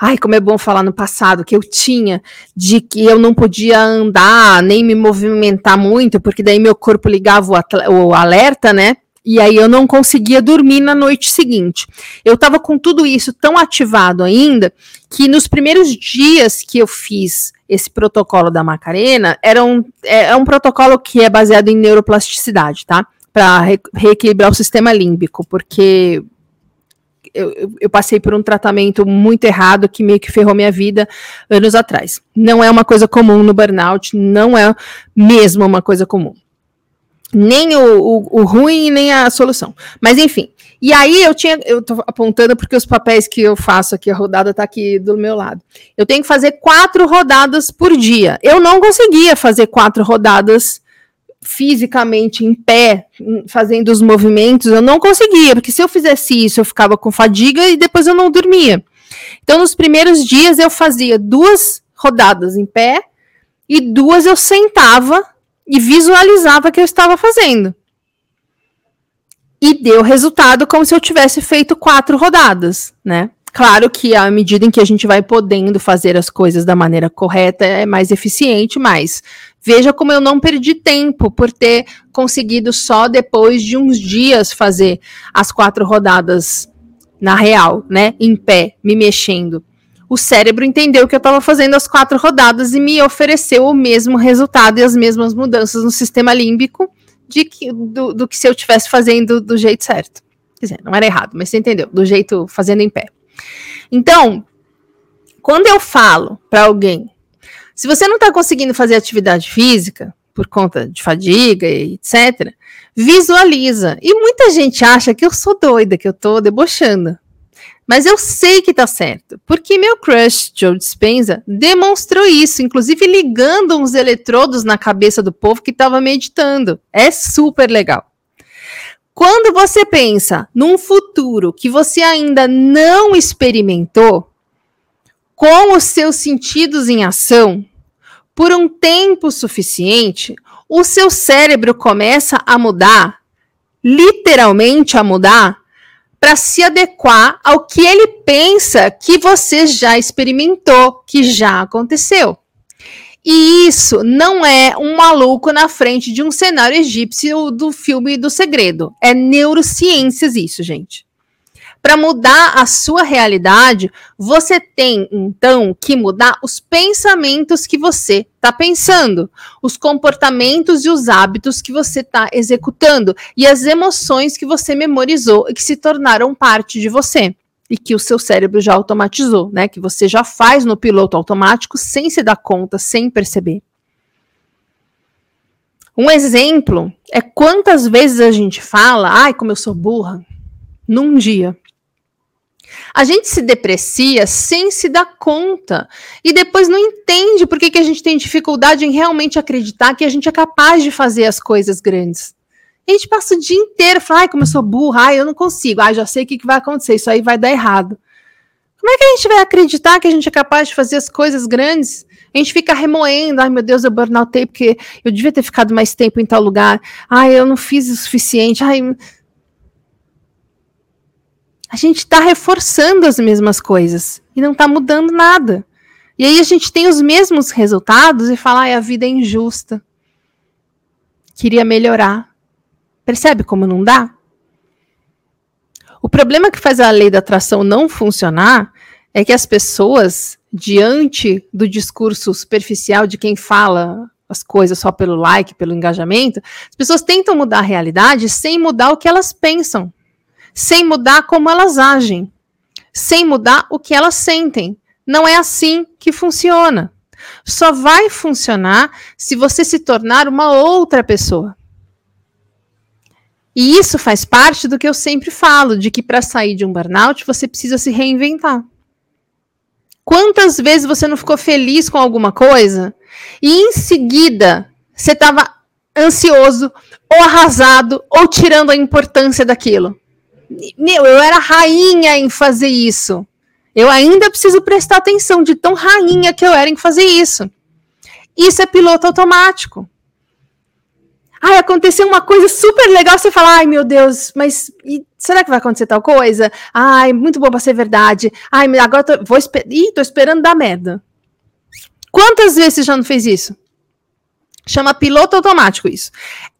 ai, como é bom falar no passado, que eu tinha, de que eu não podia andar, nem me movimentar muito, porque daí meu corpo ligava o alerta, né? E aí eu não conseguia dormir na noite seguinte. Eu estava com tudo isso tão ativado ainda, que nos primeiros dias que eu fiz esse protocolo da Macarena, é um protocolo que é baseado em neuroplasticidade, tá? Para reequilibrar o sistema límbico, porque eu passei por um tratamento muito errado que meio que ferrou minha vida anos atrás. Não é uma coisa comum no burnout, não é mesmo uma coisa comum. Nem o ruim, nem a solução. Mas, enfim. E aí, eu tô apontando porque os papéis que eu faço aqui, a rodada tá aqui do meu lado. Eu tenho que fazer 4 rodadas por dia. Eu não conseguia fazer 4 rodadas fisicamente, em pé, fazendo os movimentos. Eu não conseguia, porque se eu fizesse isso, eu ficava com fadiga e depois eu não dormia. Então, nos primeiros dias, eu fazia 2 rodadas em pé e 2 eu sentava e visualizava o que eu estava fazendo. E deu resultado como se eu tivesse feito 4 rodadas, né? Claro que à medida em que a gente vai podendo fazer as coisas da maneira correta, é mais eficiente, mas veja como eu não perdi tempo por ter conseguido só depois de uns dias fazer as 4 rodadas na real, né? Em pé, me mexendo. O cérebro entendeu que eu estava fazendo as 4 rodadas e me ofereceu o mesmo resultado e as mesmas mudanças no sistema límbico do que se eu estivesse fazendo do jeito certo. Quer dizer, não era errado, mas você entendeu, do jeito fazendo em pé. Então, quando eu falo para alguém, se você não está conseguindo fazer atividade física por conta de fadiga e etc., visualiza. E muita gente acha que eu sou doida, que eu estou debochando. Mas eu sei que tá certo, porque meu crush, Joe Dispenza, demonstrou isso, inclusive ligando uns eletrodos na cabeça do povo que estava meditando. É super legal. Quando você pensa num futuro que você ainda não experimentou, com os seus sentidos em ação, por um tempo suficiente, o seu cérebro começa a mudar, literalmente a mudar, para se adequar ao que ele pensa que você já experimentou, que já aconteceu. E isso não é um maluco na frente de um cenário egípcio do filme do Segredo. É neurociências isso, gente. Para mudar a sua realidade, você tem, então, que mudar os pensamentos que você está pensando, os comportamentos e os hábitos que você está executando e as emoções que você memorizou e que se tornaram parte de você e que o seu cérebro já automatizou, né? Que você já faz no piloto automático sem se dar conta, sem perceber. Um exemplo é quantas vezes a gente fala, ai, como eu sou burra, num dia. A gente se deprecia sem se dar conta e depois não entende por que a gente tem dificuldade em realmente acreditar que a gente é capaz de fazer as coisas grandes. A gente passa o dia inteiro falando, ai, como eu sou burra, ai, eu não consigo, ai, já sei o que vai acontecer, isso aí vai dar errado. Como é que a gente vai acreditar que a gente é capaz de fazer as coisas grandes? A gente fica remoendo, ai meu Deus, eu burnoutei porque eu devia ter ficado mais tempo em tal lugar, ai, eu não fiz o suficiente, ai... A gente está reforçando as mesmas coisas e não está mudando nada. E aí a gente tem os mesmos resultados e fala, ai, a vida é injusta, queria melhorar. Percebe como não dá? O problema que faz a lei da atração não funcionar é que as pessoas, diante do discurso superficial de quem fala as coisas só pelo like, pelo engajamento, as pessoas tentam mudar a realidade sem mudar o que elas pensam, sem mudar como elas agem, sem mudar o que elas sentem. Não é assim que funciona. Só vai funcionar se você se tornar uma outra pessoa. E isso faz parte do que eu sempre falo, de que para sair de um burnout você precisa se reinventar. Quantas vezes você não ficou feliz com alguma coisa e em seguida você estava ansioso, ou arrasado, ou tirando a importância daquilo? Meu, eu era rainha em fazer isso. Eu ainda preciso prestar atenção de tão rainha que eu era em fazer isso. Isso é piloto automático. Ai, aconteceu uma coisa super legal, você fala, ai, meu Deus, mas será que vai acontecer tal coisa? Ai, muito bom pra ser verdade. Ai, agora tô esperando dar merda. Quantas vezes você já não fez isso? Chama piloto automático isso.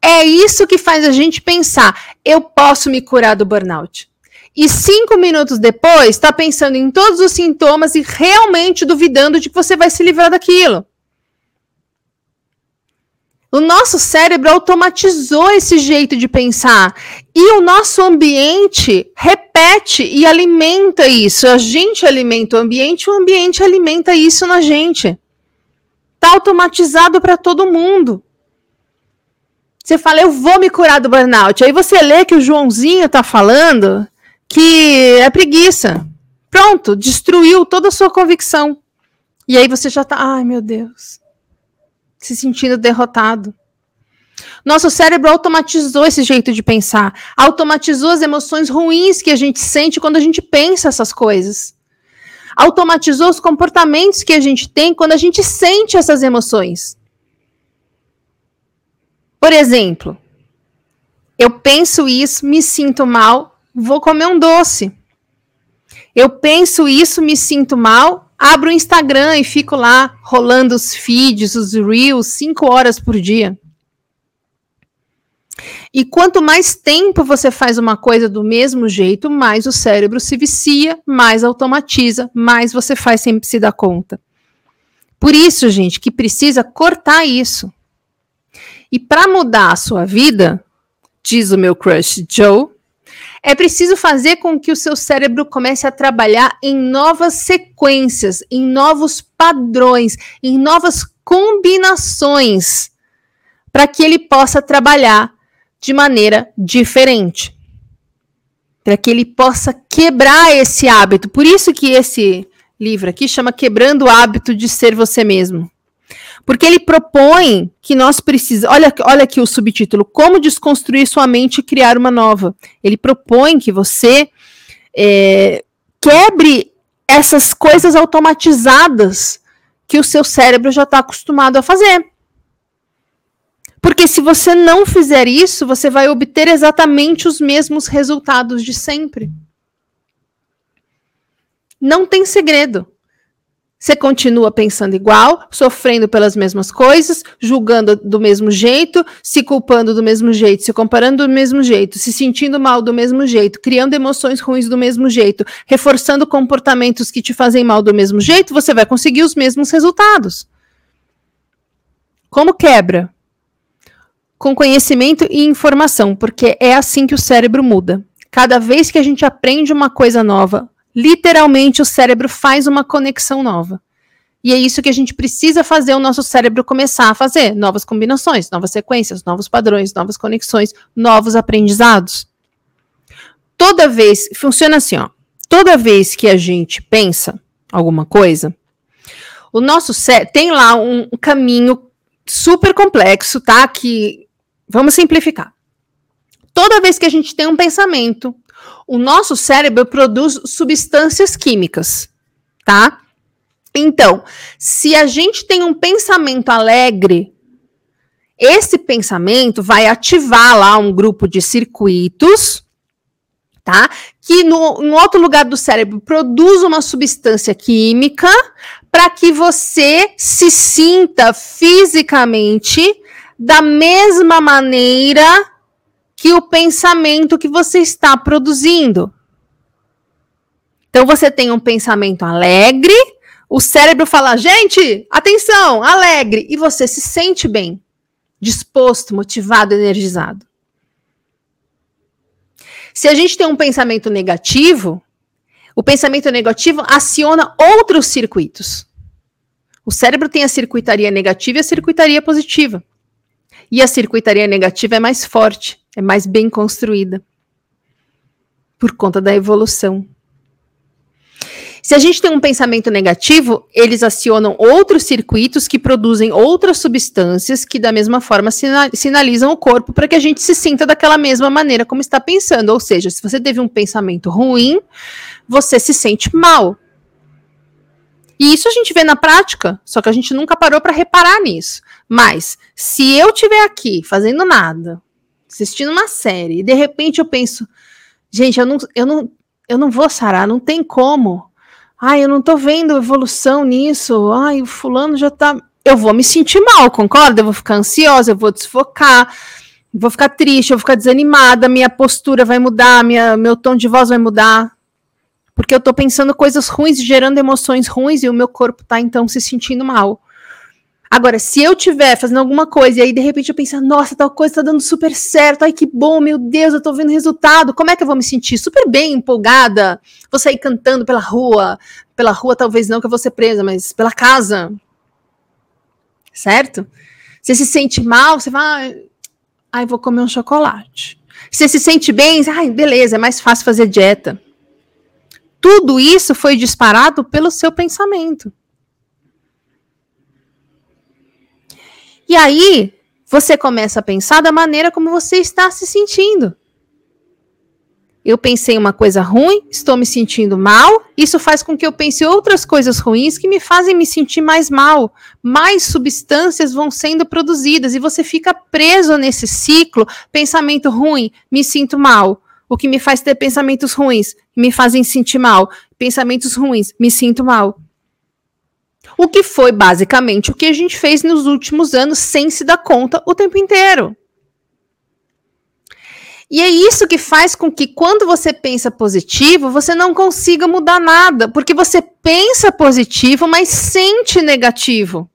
É isso que faz a gente pensar, eu posso me curar do burnout. E 5 minutos depois, tá pensando em todos os sintomas e realmente duvidando de que você vai se livrar daquilo. O nosso cérebro automatizou esse jeito de pensar e o nosso ambiente repete e alimenta isso. A gente alimenta o ambiente alimenta isso na gente. Tá automatizado para todo mundo. Você fala, eu vou me curar do burnout. Aí você lê que o Joãozinho tá falando que é preguiça. Pronto, destruiu toda a sua convicção. E aí você já tá, ai meu Deus, se sentindo derrotado. Nosso cérebro automatizou esse jeito de pensar, automatizou as emoções ruins que a gente sente quando a gente pensa essas coisas, automatizou os comportamentos que a gente tem quando a gente sente essas emoções. Por exemplo, eu penso isso, me sinto mal, vou comer um doce. Eu penso isso, me sinto mal, abro o Instagram e fico lá rolando os feeds, os reels, 5 horas por dia. E quanto mais tempo você faz uma coisa do mesmo jeito, mais o cérebro se vicia, mais automatiza, mais você faz sem se dar conta. Por isso, gente, que precisa cortar isso. E para mudar a sua vida, diz o meu crush Joe, é preciso fazer com que o seu cérebro comece a trabalhar em novas sequências, em novos padrões, em novas combinações, para que ele possa trabalhar de maneira diferente, para que ele possa quebrar esse hábito. Por isso que esse livro aqui chama Quebrando o Hábito de Ser Você Mesmo. Porque ele propõe que nós precisamos... Olha aqui o subtítulo. Como desconstruir sua mente e criar uma nova. Ele propõe que você quebre essas coisas automatizadas que o seu cérebro já está acostumado a fazer. Porque se você não fizer isso, você vai obter exatamente os mesmos resultados de sempre. Não tem segredo. Você continua pensando igual, sofrendo pelas mesmas coisas, julgando do mesmo jeito, se culpando do mesmo jeito, se comparando do mesmo jeito, se sentindo mal do mesmo jeito, criando emoções ruins do mesmo jeito, reforçando comportamentos que te fazem mal do mesmo jeito, você vai conseguir os mesmos resultados. Como quebra? Com conhecimento e informação, porque é assim que o cérebro muda. Cada vez que a gente aprende uma coisa nova, literalmente o cérebro faz uma conexão nova. E é isso que a gente precisa fazer o nosso cérebro começar a fazer. Novas combinações, novas sequências, novos padrões, novas conexões, novos aprendizados. Toda vez, funciona assim, ó. Toda vez que a gente pensa alguma coisa, o nosso cérebro tem lá um caminho super complexo, tá? Que vamos simplificar. Toda vez que a gente tem um pensamento, o nosso cérebro produz substâncias químicas, tá? Então, se a gente tem um pensamento alegre, esse pensamento vai ativar lá um grupo de circuitos, tá? Que no outro lugar do cérebro produz uma substância química para que você se sinta fisicamente da mesma maneira que o pensamento que você está produzindo. Então, você tem um pensamento alegre, o cérebro fala, gente, atenção, alegre, e você se sente bem, disposto, motivado, energizado. Se a gente tem um pensamento negativo, o pensamento negativo aciona outros circuitos. O cérebro tem a circuitaria negativa e a circuitaria positiva. E a circuitaria negativa é mais forte, é mais bem construída, por conta da evolução. Se a gente tem um pensamento negativo, eles acionam outros circuitos que produzem outras substâncias que da mesma forma sinalizam o corpo para que a gente se sinta daquela mesma maneira como está pensando. Ou seja, se você teve um pensamento ruim, você se sente mal. E isso a gente vê na prática, só que a gente nunca parou para reparar nisso. Mas, se eu estiver aqui fazendo nada, assistindo uma série, e de repente eu penso, gente, eu não vou sarar, não tem como. Ai, eu não tô vendo evolução nisso. Ai, o fulano já tá... Eu vou me sentir mal, concorda? Eu vou ficar ansiosa, eu vou desfocar, vou ficar triste, eu vou ficar desanimada, minha postura vai mudar, meu tom de voz vai mudar. Porque eu tô pensando coisas ruins, gerando emoções ruins, e o meu corpo tá, então, se sentindo mal. Agora, se eu estiver fazendo alguma coisa, e aí, de repente, eu pensar, nossa, tal coisa tá dando super certo, ai, que bom, meu Deus, eu tô vendo resultado, como é que eu vou me sentir? Super bem, empolgada, vou sair cantando pela rua talvez não, que eu vou ser presa, mas pela casa. Certo? Você se sente mal, você vai, ai, vou comer um chocolate. Você se sente bem, ai, beleza, é mais fácil fazer dieta. Tudo isso foi disparado pelo seu pensamento. E aí, você começa a pensar da maneira como você está se sentindo. Eu pensei uma coisa ruim, estou me sentindo mal, isso faz com que eu pense outras coisas ruins que me fazem me sentir mais mal. Mais substâncias vão sendo produzidas e você fica preso nesse ciclo, pensamento ruim, me sinto mal. O que me faz ter pensamentos ruins, me fazem sentir mal. Pensamentos ruins, me sinto mal. O que foi basicamente o que a gente fez nos últimos anos sem se dar conta o tempo inteiro. E é isso que faz com que quando você pensa positivo, você não consiga mudar nada. Porque você pensa positivo, mas sente negativo.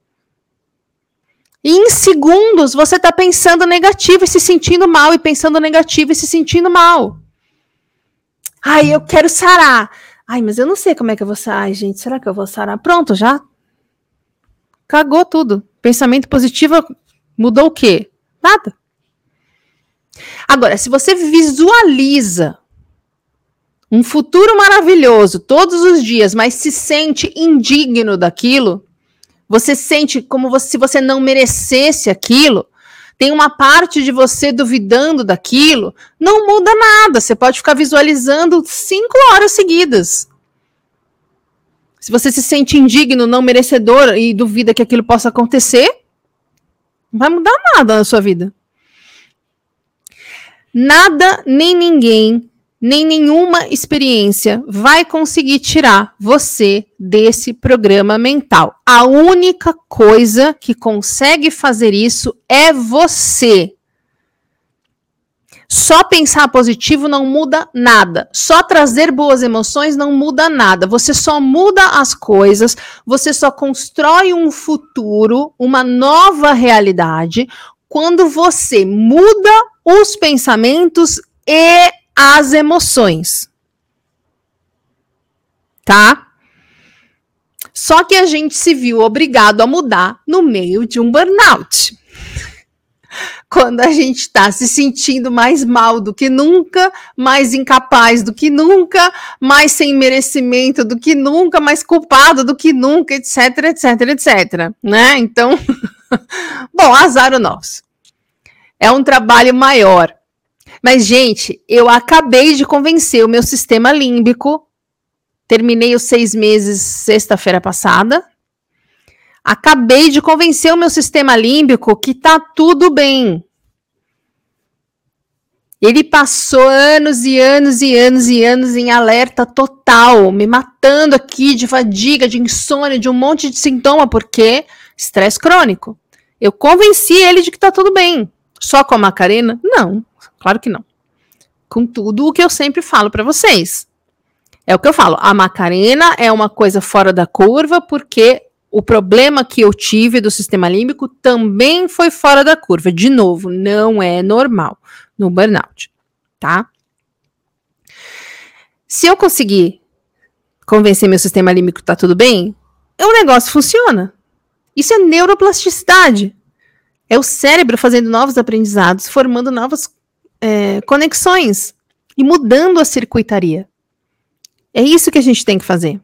E em segundos você está pensando negativo e se sentindo mal, e pensando negativo e se sentindo mal. Ai, eu quero sarar. Ai, mas eu não sei como é que eu vou sarar. Ai, gente, será que eu vou sarar? Pronto, já. Cagou tudo. Pensamento positivo mudou o quê? Nada. Agora, se você visualiza um futuro maravilhoso todos os dias, mas se sente indigno daquilo, você sente como se você não merecesse aquilo, tem uma parte de você duvidando daquilo, não muda nada. Você pode ficar visualizando 5 horas seguidas. Se você se sente indigno, não merecedor e duvida que aquilo possa acontecer, não vai mudar nada na sua vida. Nada, nem ninguém, nem nenhuma experiência vai conseguir tirar você desse programa mental. A única coisa que consegue fazer isso é você. Só pensar positivo não muda nada. Só trazer boas emoções não muda nada. Você só muda as coisas, você só constrói um futuro, uma nova realidade, quando você muda os pensamentos e as emoções. Tá? Só que a gente se viu obrigado a mudar no meio de um burnout. Quando a gente está se sentindo mais mal do que nunca, mais incapaz do que nunca, mais sem merecimento do que nunca, mais culpado do que nunca, etc, etc, etc, né? Então, bom, azar o nosso. É um trabalho maior. Mas, gente, eu acabei de convencer o meu sistema límbico, terminei os 6 meses sexta-feira passada. Acabei de convencer o meu sistema límbico que tá tudo bem. Ele passou anos e anos e anos e anos em alerta total, me matando aqui de fadiga, de insônia, de um monte de sintoma, porque estresse crônico. Eu convenci ele de que tá tudo bem. Só com a Macarena? Não, claro que não. Com tudo o que eu sempre falo para vocês. É o que eu falo, a Macarena é uma coisa fora da curva, porque o problema que eu tive do sistema límbico também foi fora da curva. De novo, não é normal no burnout, tá? Se eu conseguir convencer meu sistema límbico que tá tudo bem, o negócio funciona. Isso é neuroplasticidade. É o cérebro fazendo novos aprendizados, formando novas conexões e mudando a circuitaria. É isso que a gente tem que fazer.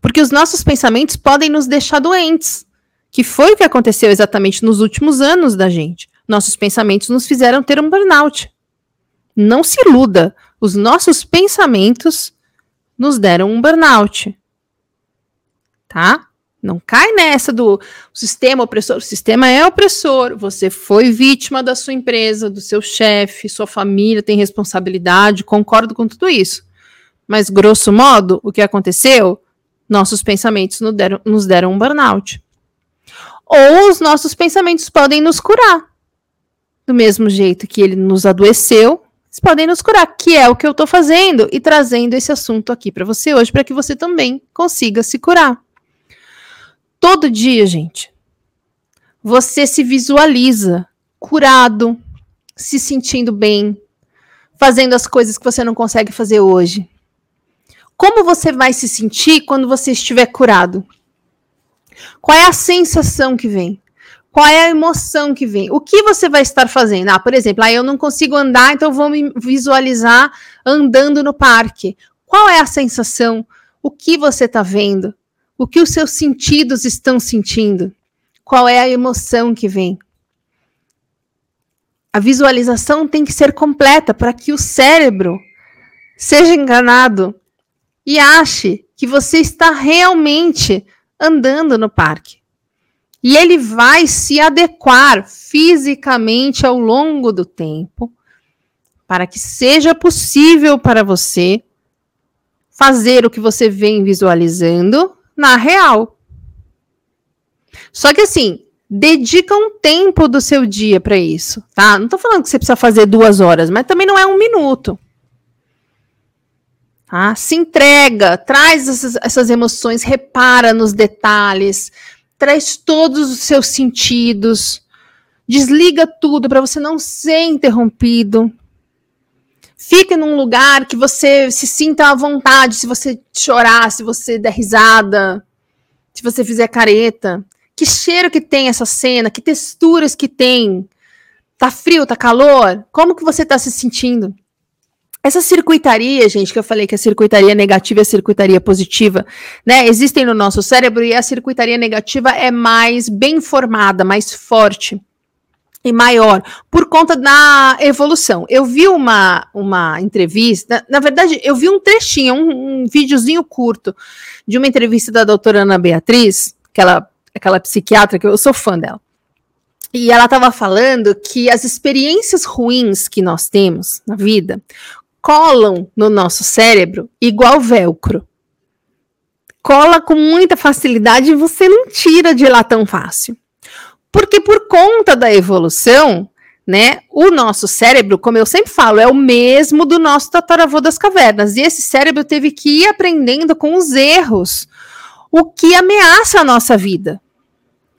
Porque os nossos pensamentos podem nos deixar doentes, que foi o que aconteceu exatamente nos últimos anos da gente. Nossos pensamentos nos fizeram ter um burnout. Não se iluda, os nossos pensamentos nos deram um burnout. Tá? Não cai nessa do sistema opressor. O sistema é opressor, você foi vítima da sua empresa, do seu chefe, sua família tem responsabilidade, concordo com tudo isso. Mas, grosso modo, o que aconteceu... Nossos pensamentos nos deram um burnout. Ou os nossos pensamentos podem nos curar. Do mesmo jeito que ele nos adoeceu, eles podem nos curar, que é o que eu estou fazendo e trazendo esse assunto aqui para você hoje, para que você também consiga se curar. Todo dia, gente, você se visualiza curado, se sentindo bem, fazendo as coisas que você não consegue fazer hoje. Como você vai se sentir quando você estiver curado? Qual é a sensação que vem? Qual é a emoção que vem? O que você vai estar fazendo? Ah, por exemplo, eu não consigo andar, então vou me visualizar andando no parque. Qual é a sensação? O que você está vendo? O que os seus sentidos estão sentindo? Qual é a emoção que vem? A visualização tem que ser completa para que o cérebro seja enganado e ache que você está realmente andando no parque. E ele vai se adequar fisicamente ao longo do tempo para que seja possível para você fazer o que você vem visualizando na real. Só que assim, dedica um tempo do seu dia para isso, tá? Não estou falando que você precisa fazer 2 horas, mas também não é 1 minuto. Ah, se entrega, traz essas emoções, repara nos detalhes, traz todos os seus sentidos, desliga tudo para você não ser interrompido. Fica num lugar que você se sinta à vontade, se você chorar, se você der risada, se você fizer careta. Que cheiro que tem essa cena, que texturas que tem. Tá frio, tá calor? Como que você tá se sentindo? Essa circuitaria, gente, que eu falei que a circuitaria negativa é a circuitaria positiva, né? Existem no nosso cérebro e a circuitaria negativa é mais bem formada, mais forte e maior, por conta da evolução. Eu vi uma entrevista, na verdade, eu vi um trechinho, um videozinho curto de uma entrevista da doutora Ana Beatriz, aquela psiquiatra que eu sou fã dela. E ela estava falando que as experiências ruins que nós temos na vida colam no nosso cérebro igual velcro. Cola com muita facilidade e você não tira de lá tão fácil. Porque por conta da evolução, né, o nosso cérebro, como eu sempre falo, é o mesmo do nosso tataravô das cavernas. E esse cérebro teve que ir aprendendo com os erros, o que ameaça a nossa vida,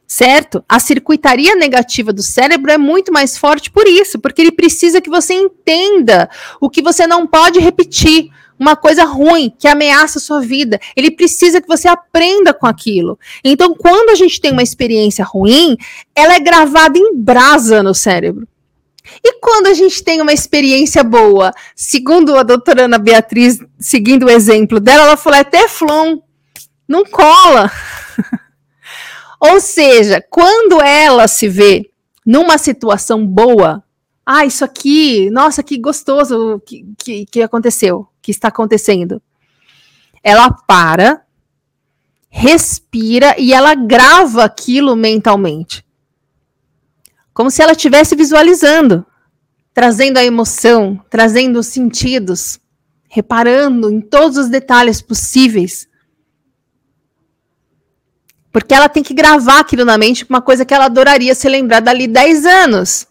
certo? A circuitaria negativa do cérebro é muito mais forte por isso, porque ele precisa que você entenda o que você não pode repetir, uma coisa ruim que ameaça a sua vida. Ele precisa que você aprenda com aquilo. Então, quando a gente tem uma experiência ruim, ela é gravada em brasa no cérebro. E quando a gente tem uma experiência boa, segundo a doutora Ana Beatriz, seguindo o exemplo dela, ela falou, é teflon, não cola. Ou seja, quando ela se vê numa situação boa, ah, isso aqui, nossa, que gostoso que aconteceu, que está acontecendo. Ela para, respira e ela grava aquilo mentalmente. Como se ela estivesse visualizando, trazendo a emoção, trazendo os sentidos, reparando em todos os detalhes possíveis. Porque ela tem que gravar aquilo na mente, uma coisa que ela adoraria se lembrar dali 10 anos.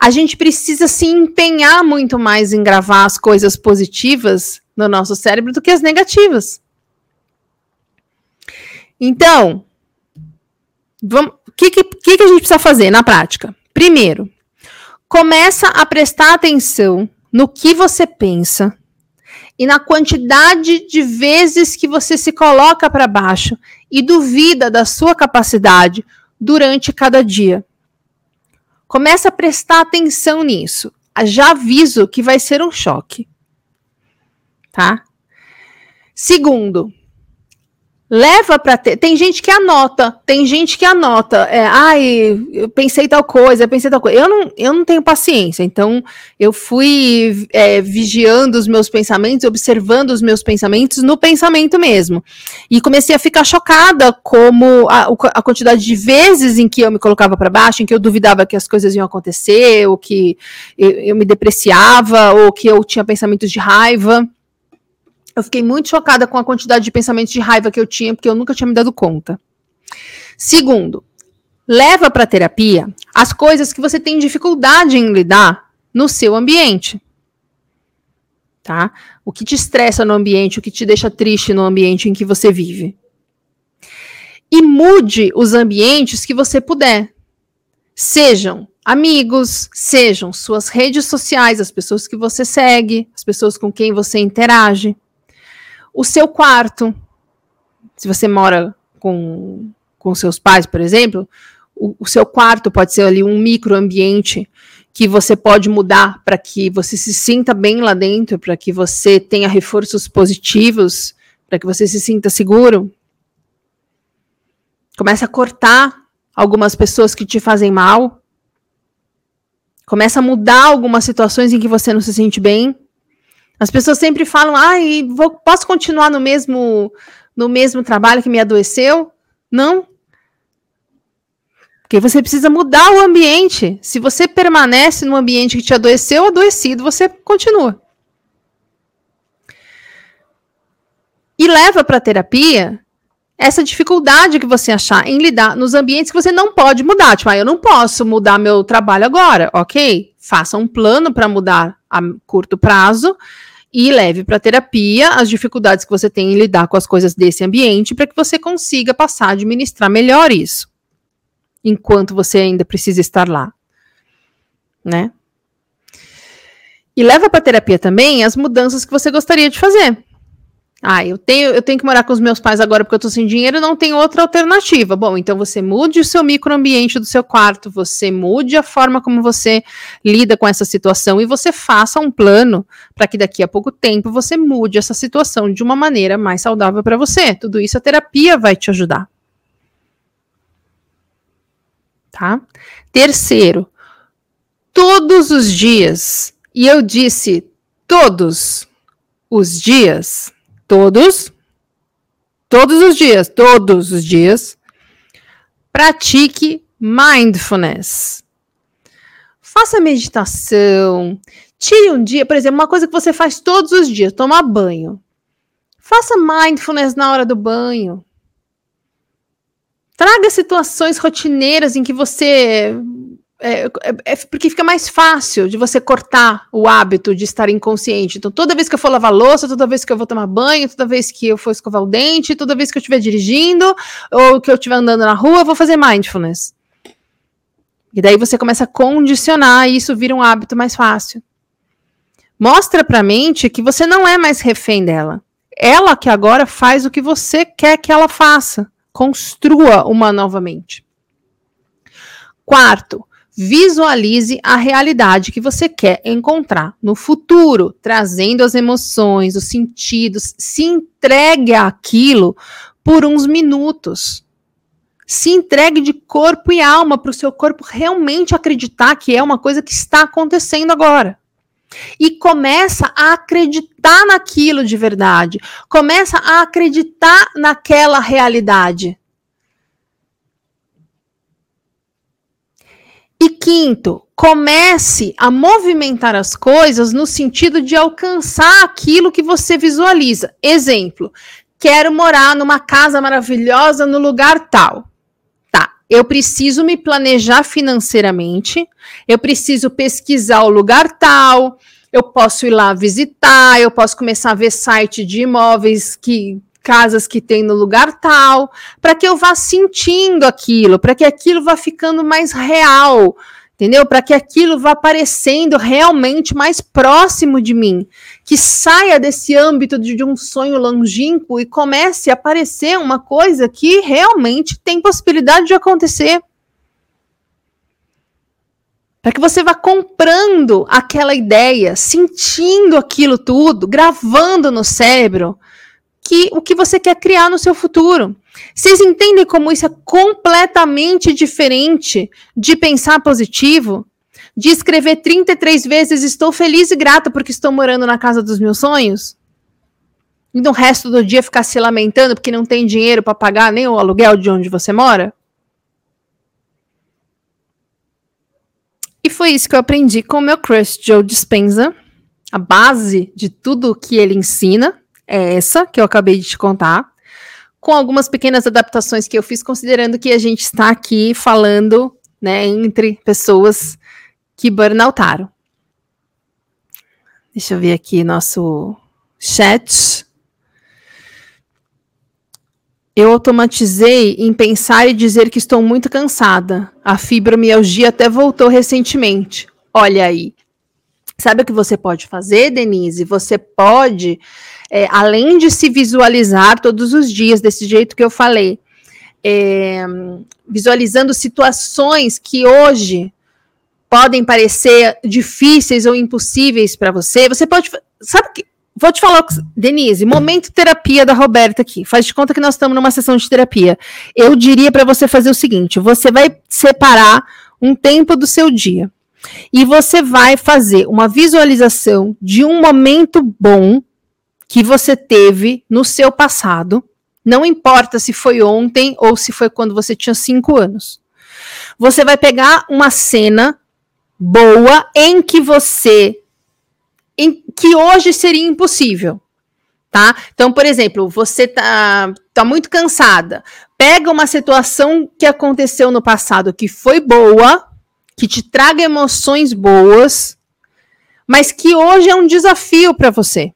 A gente precisa se empenhar muito mais em gravar as coisas positivas no nosso cérebro do que as negativas. Então, o que a gente precisa fazer na prática? Primeiro, começa a prestar atenção no que você pensa e na quantidade de vezes que você se coloca para baixo e duvida da sua capacidade durante cada dia. Começa a prestar atenção nisso. Já aviso que vai ser um choque. Tá? Segundo, leva para... Tem gente que anota. Eu pensei tal coisa, Eu não tenho paciência. Então, eu fui vigiando os meus pensamentos, observando os meus pensamentos no pensamento mesmo. E comecei a ficar chocada como a quantidade de vezes em que eu me colocava para baixo, em que eu duvidava que as coisas iam acontecer, ou que eu me depreciava, ou que eu tinha pensamentos de raiva. Eu fiquei muito chocada com a quantidade de pensamentos de raiva que eu tinha, porque eu nunca tinha me dado conta. Segundo, leva para terapia as coisas que você tem dificuldade em lidar no seu ambiente. Tá? O que te estressa no ambiente, o que te deixa triste no ambiente em que você vive. E mude os ambientes que você puder. Sejam amigos, sejam suas redes sociais, as pessoas que você segue, as pessoas com quem você interage. O seu quarto, se você mora com seus pais, por exemplo, o seu quarto pode ser ali um microambiente que você pode mudar para que você se sinta bem lá dentro, para que você tenha reforços positivos, para que você se sinta seguro. Começa a cortar algumas pessoas que te fazem mal. Começa a mudar algumas situações em que você não se sente bem. As pessoas sempre falam, posso continuar no mesmo trabalho que me adoeceu? Não. Porque você precisa mudar o ambiente. Se você permanece num ambiente que te adoeceu, adoecido, você continua. E leva para a terapia essa dificuldade que você achar em lidar nos ambientes que você não pode mudar. Tipo, eu não posso mudar meu trabalho agora, ok? Faça um plano para mudar a curto prazo e leve para terapia as dificuldades que você tem em lidar com as coisas desse ambiente para que você consiga passar a administrar melhor isso, enquanto você ainda precisa estar lá, né? E leva para terapia também as mudanças que você gostaria de fazer. Eu tenho que morar com os meus pais agora porque eu tô sem dinheiro, não tem outra alternativa. Bom, então você mude o seu microambiente do seu quarto, você mude a forma como você lida com essa situação e você faça um plano para que daqui a pouco tempo você mude essa situação de uma maneira mais saudável para você. Tudo isso a terapia vai te ajudar. Tá? Terceiro, todos os dias, e eu disse todos os dias... Todos os dias, pratique mindfulness. Faça meditação, Tire um dia, por exemplo, uma coisa que você faz todos os dias, tomar banho. Faça mindfulness na hora do banho. Traga situações rotineiras em que você... porque fica mais fácil de você cortar o hábito de estar inconsciente. Então, toda vez que eu for lavar louça, toda vez que eu vou tomar banho, toda vez que eu for escovar o dente, toda vez que eu estiver dirigindo ou que eu estiver andando na rua, eu vou fazer mindfulness. E daí você começa a condicionar e isso vira um hábito mais fácil. Mostra pra mente que você não é mais refém dela. Ela que agora faz o que você quer que ela faça. Construa uma nova mente. Quarto, visualize a realidade que você quer encontrar no futuro, trazendo as emoções, os sentidos. Se entregue àquilo por uns minutos. Se entregue de corpo e alma para o seu corpo realmente acreditar que é uma coisa que está acontecendo agora. E começa a acreditar naquilo de verdade. Começa a acreditar naquela realidade. E quinto, comece a movimentar as coisas no sentido de alcançar aquilo que você visualiza. Exemplo, quero morar numa casa maravilhosa no lugar tal. Tá, eu preciso me planejar financeiramente, eu preciso pesquisar o lugar tal, eu posso ir lá visitar, eu posso começar a ver site de imóveis que... casas que tem no lugar tal, para que eu vá sentindo aquilo, para que aquilo vá ficando mais real, entendeu? Para que aquilo vá parecendo realmente mais próximo de mim, que saia desse âmbito de um sonho longínquo e comece a aparecer uma coisa que realmente tem possibilidade de acontecer. Para que você vá comprando aquela ideia, sentindo aquilo tudo, gravando no cérebro, que o que você quer criar no seu futuro. Vocês entendem como isso é completamente diferente de pensar positivo? De escrever 33 vezes, estou feliz e grata porque estou morando na casa dos meus sonhos? E no resto do dia ficar se lamentando porque não tem dinheiro para pagar nem o aluguel de onde você mora? E foi isso que eu aprendi com o meu crush Joe Dispenza. A base de tudo que ele ensina é essa que eu acabei de te contar, com algumas pequenas adaptações que eu fiz, considerando que a gente está aqui falando, né, entre pessoas que burnoutaram. Deixa eu ver aqui nosso chat. Eu automatizei em pensar e dizer que estou muito cansada. A fibromialgia até voltou recentemente. Olha aí. Sabe o que você pode fazer, Denise? Você pode, além de se visualizar todos os dias, desse jeito que eu falei, visualizando situações que hoje podem parecer difíceis ou impossíveis para você, você pode... Sabe o que... Vou te falar, Denise, momento terapia da Roberta aqui. Faz de conta que nós estamos numa sessão de terapia. Eu diria para você fazer o seguinte, você vai separar um tempo do seu dia. E você vai fazer uma visualização de um momento bom que você teve no seu passado. Não importa se foi ontem ou se foi quando você tinha 5 anos. Você vai pegar uma cena boa em que hoje seria impossível. Tá? Então, por exemplo, você tá muito cansada. Pega uma situação que aconteceu no passado que foi boa, que te traga emoções boas, mas que hoje é um desafio para você.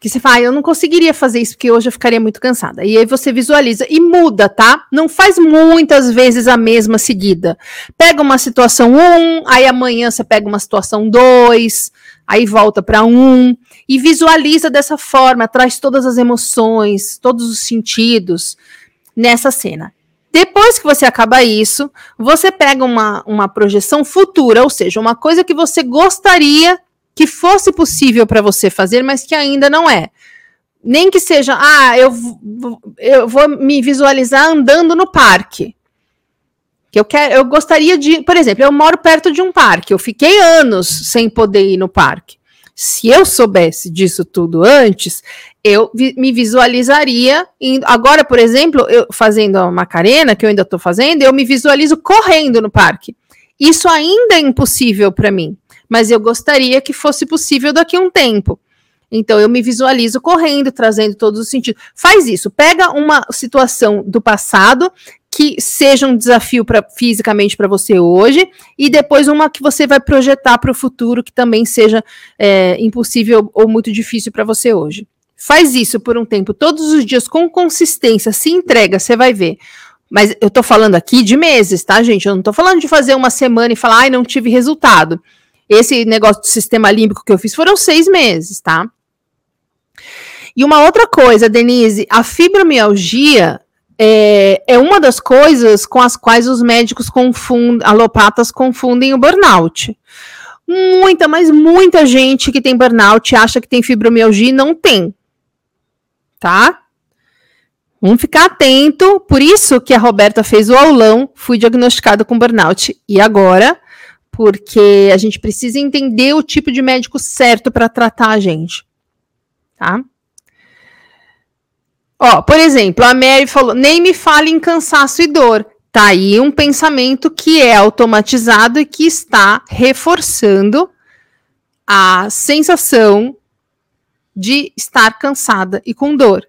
Que você fala, eu não conseguiria fazer isso, porque hoje eu ficaria muito cansada. E aí você visualiza e muda, tá? Não faz muitas vezes a mesma seguida. Pega uma situação 1, aí amanhã você pega uma situação 2, aí volta para 1, e visualiza dessa forma, traz todas as emoções, todos os sentidos nessa cena. Depois que você acaba isso, você pega uma projeção futura, ou seja, uma coisa que você gostaria que fosse possível para você fazer, mas que ainda não é. Nem que seja, eu vou me visualizar andando no parque. Eu gostaria de, por exemplo, eu moro perto de um parque, eu fiquei anos sem poder ir no parque. Se eu soubesse disso tudo antes, eu me visualizaria. Agora, por exemplo, eu fazendo a Macarena, que eu ainda estou fazendo, eu me visualizo correndo no parque. Isso ainda é impossível para mim, mas eu gostaria que fosse possível daqui a um tempo. Então, eu me visualizo correndo, trazendo todos os sentidos. Faz isso, pega uma situação do passado que seja um desafio fisicamente para você hoje, e depois uma que você vai projetar para o futuro, que também seja impossível ou muito difícil para você hoje. Faz isso por um tempo, todos os dias, com consistência, se entrega, você vai ver. Mas eu tô falando aqui de meses, tá, gente? Eu não tô falando de fazer uma semana e falar, ai, não tive resultado. Esse negócio do sistema límbico que eu fiz foram 6 meses, tá? E uma outra coisa, Denise, a fibromialgia é uma das coisas com as quais os médicos alopatas confundem o burnout. Muita, mas muita gente que tem burnout acha que tem fibromialgia e não tem, tá? Vamos ficar atento, por isso que a Roberta fez o aulão, fui diagnosticada com burnout e agora, porque a gente precisa entender o tipo de médico certo para tratar a gente, tá? Ó, por exemplo, a Mary falou, nem me fale em cansaço e dor, tá aí um pensamento que é automatizado e que está reforçando a sensação de estar cansada e com dor.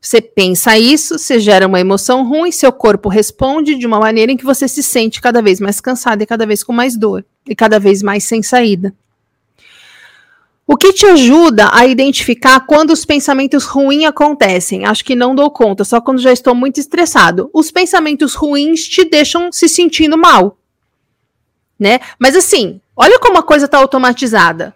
Você pensa isso, você gera uma emoção ruim, seu corpo responde de uma maneira em que você se sente cada vez mais cansada e cada vez com mais dor, e cada vez mais sem saída. O que te ajuda a identificar quando os pensamentos ruins acontecem? Acho que não dou conta, só quando já estou muito estressado. Os pensamentos ruins te deixam se sentindo mal, né? Mas assim, olha como a coisa está automatizada.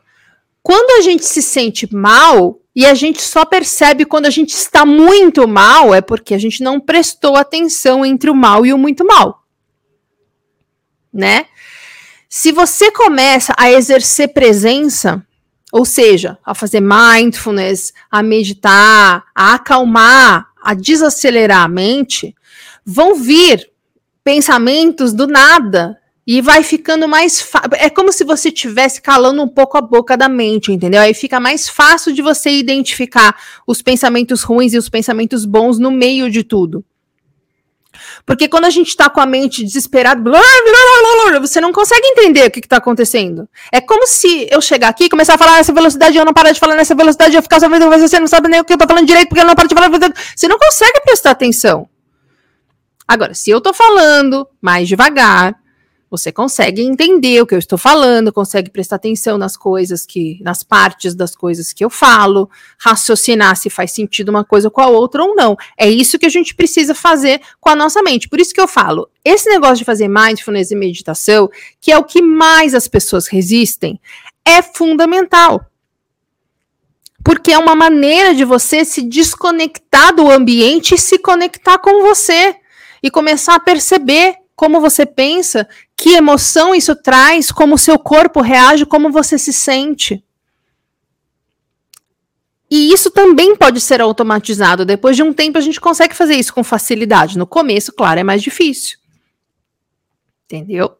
Quando a gente se sente mal, e a gente só percebe quando a gente está muito mal, é porque a gente não prestou atenção entre o mal e o muito mal, né? Se você começa a exercer presença, ou seja, a fazer mindfulness, a meditar, a acalmar, a desacelerar a mente, vão vir pensamentos do nada. E vai ficando mais fácil. É como se você estivesse calando um pouco a boca da mente, entendeu? Aí fica mais fácil de você identificar os pensamentos ruins e os pensamentos bons no meio de tudo. Porque quando a gente está com a mente desesperada, blá, blá, blá, blá, você não consegue entender o que está acontecendo. É como se eu chegar aqui e começar a falar nessa velocidade, eu não parar de falar nessa velocidade, eu ficar só vendo, você não sabe nem o que eu estou falando direito, porque eu não paro de falar. Você não consegue prestar atenção. Agora, se eu estou falando mais devagar, você consegue entender o que eu estou falando, consegue prestar atenção nas coisas nas partes das coisas que eu falo, raciocinar se faz sentido uma coisa com a outra ou não. É isso que a gente precisa fazer com a nossa mente. Por isso que eu falo, esse negócio de fazer mindfulness e meditação, que é o que mais as pessoas resistem, é fundamental. Porque é uma maneira de você se desconectar do ambiente e se conectar com você. E começar a perceber como você pensa, que emoção isso traz, como o seu corpo reage, como você se sente. E isso também pode ser automatizado. Depois de um tempo, a gente consegue fazer isso com facilidade. No começo, claro, é mais difícil. Entendeu?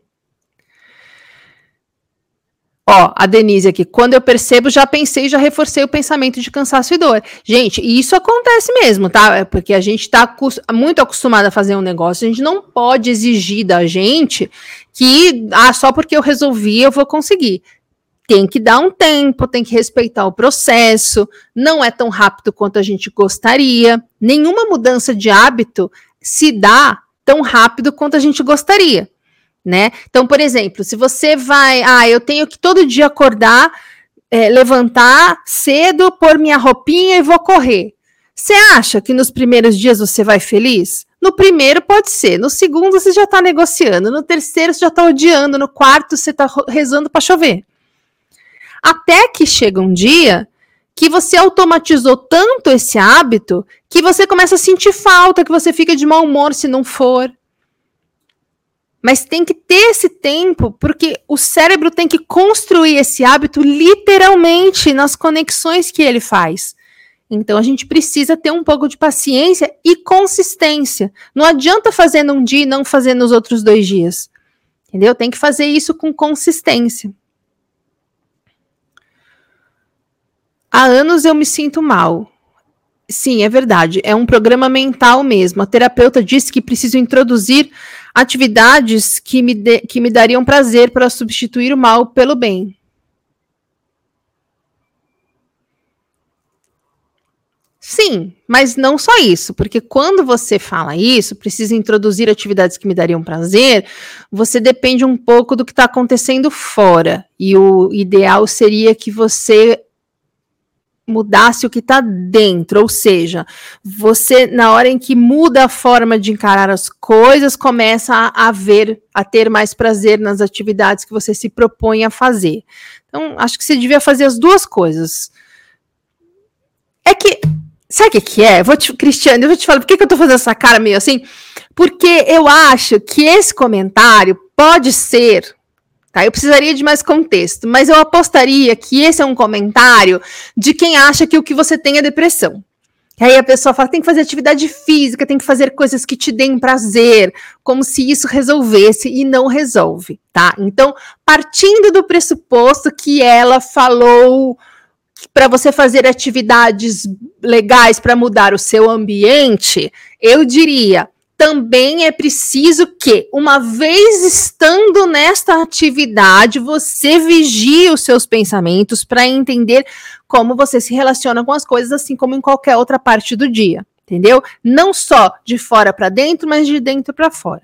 Ó, a Denise aqui. Quando eu percebo, já pensei, já reforcei o pensamento de cansaço e dor. Gente, isso acontece mesmo, tá? Porque a gente tá muito acostumado a fazer um negócio. A gente não pode exigir da gente que, só porque eu resolvi, eu vou conseguir. Tem que dar um tempo, tem que respeitar o processo. Não é tão rápido quanto a gente gostaria. Nenhuma mudança de hábito se dá tão rápido quanto a gente gostaria, né? Então, por exemplo, se você vai... eu tenho que todo dia acordar, levantar cedo, pôr minha roupinha e vou correr. Você acha que nos primeiros dias você vai feliz? No primeiro pode ser. No segundo você já está negociando. No terceiro você já está odiando. No quarto você está rezando para chover. Até que chega um dia que você automatizou tanto esse hábito que você começa a sentir falta, que você fica de mau humor se não for. Mas tem que ter esse tempo, porque o cérebro tem que construir esse hábito literalmente nas conexões que ele faz. Então, a gente precisa ter um pouco de paciência e consistência. Não adianta fazer num dia e não fazer nos outros 2 dias. Entendeu? Tem que fazer isso com consistência. Há anos eu me sinto mal. Sim, é verdade. É um programa mental mesmo. A terapeuta disse que preciso introduzir atividades que me dariam prazer para substituir o mal pelo bem. Sim, mas não só isso, porque quando você fala isso, precisa introduzir atividades que me dariam prazer, você depende um pouco do que está acontecendo fora, e o ideal seria que você mudasse o que está dentro, ou seja, você, na hora em que muda a forma de encarar as coisas, começa a ter mais prazer nas atividades que você se propõe a fazer. Então, acho que você devia fazer as duas coisas. É que, sabe o que é? Cristiane, eu vou te falar, por que eu tô fazendo essa cara meio assim? Porque eu acho que esse comentário pode ser, tá? Eu precisaria de mais contexto, mas eu apostaria que esse é um comentário de quem acha que o que você tem é depressão. E aí a pessoa fala, tem que fazer atividade física, tem que fazer coisas que te deem prazer, como se isso resolvesse, e não resolve, tá? Então, partindo do pressuposto que ela falou para você fazer atividades legais para mudar o seu ambiente, eu diria, também é preciso que, uma vez estando nesta atividade, você vigie os seus pensamentos para entender como você se relaciona com as coisas, assim como em qualquer outra parte do dia, entendeu? Não só de fora para dentro, mas de dentro para fora.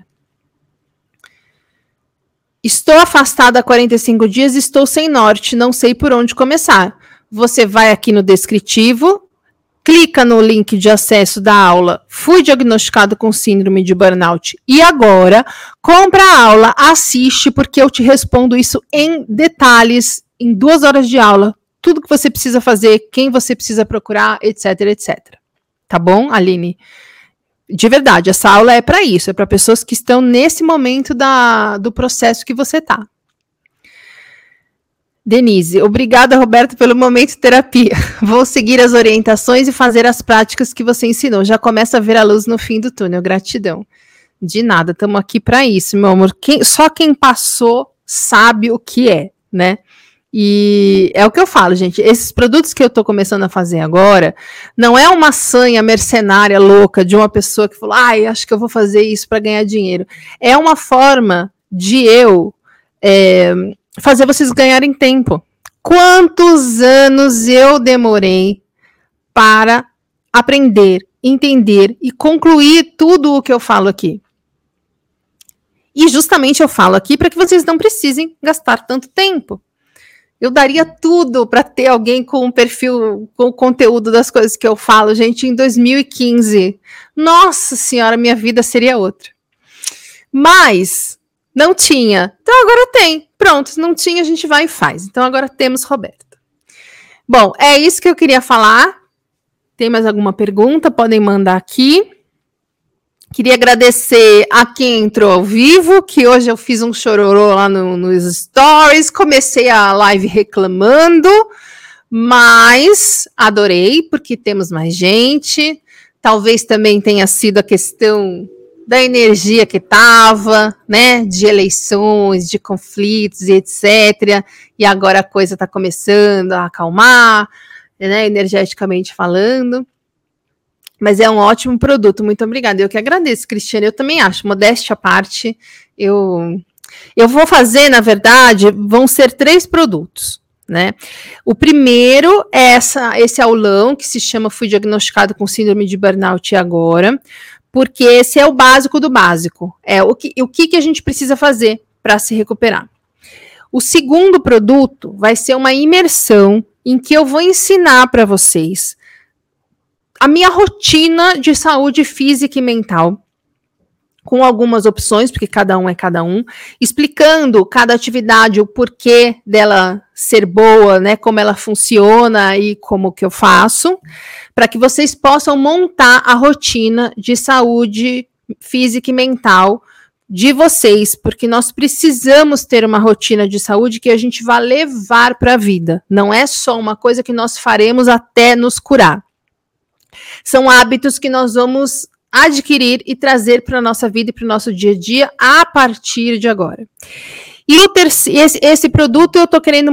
Estou afastada há 45 dias, estou sem norte, não sei por onde começar. Você vai aqui no descritivo, clica no link de acesso da aula Fui Diagnosticado com Síndrome de Burnout e Agora, compra a aula, assiste, porque eu te respondo isso em detalhes, em 2 horas de aula, tudo que você precisa fazer, quem você precisa procurar, etc, etc. Tá bom, Aline? De verdade, essa aula é para isso, é para pessoas que estão nesse momento do processo que você está. Denise, obrigada, Roberto, pelo momento terapia. Vou seguir as orientações e fazer as práticas que você ensinou. Já começa a ver a luz no fim do túnel. Gratidão. De nada, estamos aqui para isso, meu amor. Só quem passou sabe o que é, né? E é o que eu falo, gente. Esses produtos que eu estou começando a fazer agora, não é uma sanha mercenária louca de uma pessoa que falou, ai, acho que eu vou fazer isso para ganhar dinheiro. É uma forma de eu... fazer vocês ganharem tempo. Quantos anos eu demorei para aprender, entender e concluir tudo o que eu falo aqui? E justamente eu falo aqui para que vocês não precisem gastar tanto tempo. Eu daria tudo para ter alguém com um perfil, com o conteúdo das coisas que eu falo, gente, em 2015. Nossa senhora, minha vida seria outra. Mas... não tinha. Então agora tem. Pronto, não tinha, a gente vai e faz. Então agora temos Roberta. Bom, é isso que eu queria falar. Tem mais alguma pergunta? Podem mandar aqui. Queria agradecer a quem entrou ao vivo, que hoje eu fiz um chororô lá nos stories. Comecei a live reclamando, mas adorei, porque temos mais gente. Talvez também tenha sido a questão... da energia que estava, né, de eleições, de conflitos e etc, e agora a coisa está começando a acalmar, né, energeticamente falando, mas é um ótimo produto, muito obrigada, eu que agradeço, Cristiane, eu também acho, modéstia à parte, eu vou fazer, na verdade, vão ser 3 produtos, né? O primeiro é esse aulão que se chama Fui Diagnosticado com Síndrome de Burnout e Agora, porque esse é o básico do básico, é o que a gente precisa fazer para se recuperar. O segundo produto vai ser uma imersão em que eu vou ensinar para vocês a minha rotina de saúde física e mental, com algumas opções, porque cada um é cada um, explicando cada atividade, o porquê dela ser boa, né, como ela funciona e como que eu faço, para que vocês possam montar a rotina de saúde física e mental de vocês, porque nós precisamos ter uma rotina de saúde que a gente vai levar para a vida, não é só uma coisa que nós faremos até nos curar. São hábitos que nós vamos adquirir e trazer para a nossa vida e para o nosso dia a dia a partir de agora. E esse produto eu estou querendo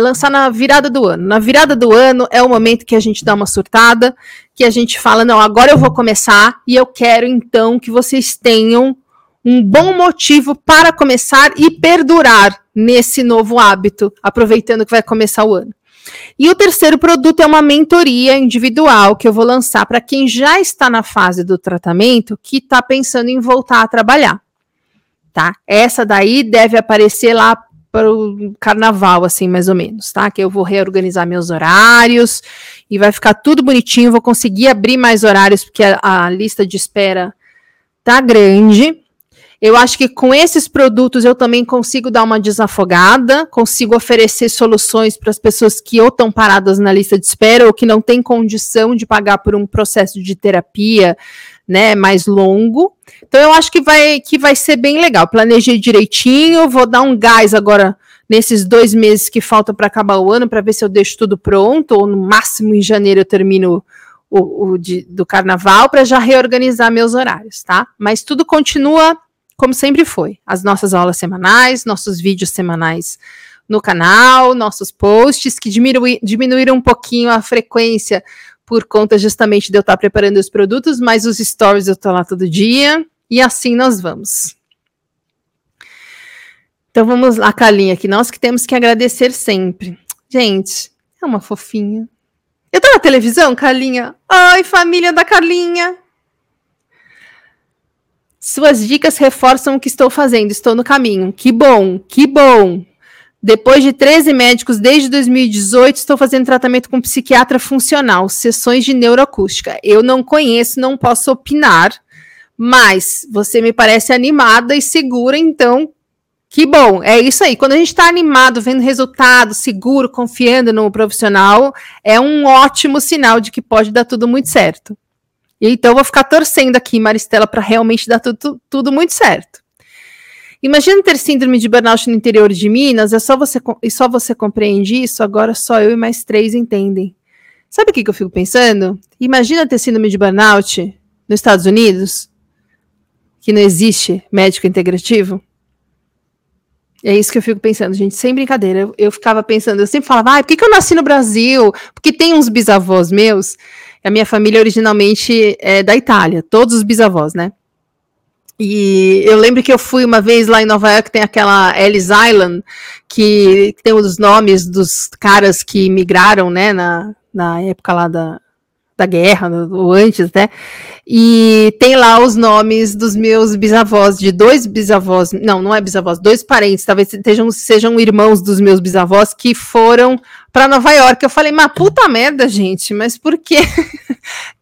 lançar na virada do ano. Na virada do ano é o momento que a gente dá uma surtada, que a gente fala, não, agora eu vou começar e eu quero então que vocês tenham um bom motivo para começar e perdurar nesse novo hábito, aproveitando que vai começar o ano. E o terceiro produto é uma mentoria individual que eu vou lançar para quem já está na fase do tratamento, que está pensando em voltar a trabalhar, tá? Essa daí deve aparecer lá para o carnaval, assim, mais ou menos, tá? Que eu vou reorganizar meus horários e vai ficar tudo bonitinho, vou conseguir abrir mais horários, porque a lista de espera tá grande. Eu acho que com esses produtos eu também consigo dar uma desafogada, consigo oferecer soluções para as pessoas que ou estão paradas na lista de espera ou que não têm condição de pagar por um processo de terapia, né, mais longo. Então eu acho que vai ser bem legal. Planejei direitinho, vou dar um gás agora nesses 2 meses que faltam para acabar o ano, para ver se eu deixo tudo pronto, ou no máximo em janeiro eu termino do carnaval, para já reorganizar meus horários, tá? Mas tudo continua como sempre foi, as nossas aulas semanais, nossos vídeos semanais no canal, nossos posts, que diminuíram um pouquinho a frequência por conta justamente de eu estar preparando os produtos, mas os stories eu estou lá todo dia, e assim nós vamos. Então vamos lá, Carlinha, aqui, nós que temos que agradecer sempre. Gente, é uma fofinha. Eu estou na televisão, Carlinha? Ai, família da Carlinha! Suas dicas reforçam o que estou fazendo, estou no caminho. Que bom, que bom. Depois de 13 médicos desde 2018, estou fazendo tratamento com psiquiatra funcional, sessões de neuroacústica. Eu não conheço, não posso opinar, mas você me parece animada e segura, então que bom. É isso aí, quando a gente está animado, vendo resultado, seguro, confiando no profissional, é um ótimo sinal de que pode dar tudo muito certo. E então eu vou ficar torcendo aqui, Maristela, para realmente dar tudo muito certo. Imagina ter síndrome de burnout no interior de Minas, só você compreende isso, agora só eu e mais 3 entendem. Sabe o que eu fico pensando? Imagina ter síndrome de burnout nos Estados Unidos, que não existe médico integrativo. É isso que eu fico pensando, gente, sem brincadeira. Eu ficava pensando, eu sempre falava, por que eu nasci no Brasil? Porque tem uns bisavós meus, a minha família originalmente é da Itália, todos os bisavós, né? E eu lembro que eu fui uma vez lá em Nova York, tem aquela Ellis Island, que tem os nomes dos caras que migraram, né, na época lá da guerra, ou antes, né? E tem lá os nomes dos meus bisavós, de 2 bisavós, não é bisavós, 2 parentes, talvez sejam irmãos dos meus bisavós que foram para Nova York. Eu falei, mas puta merda, gente, mas por quê?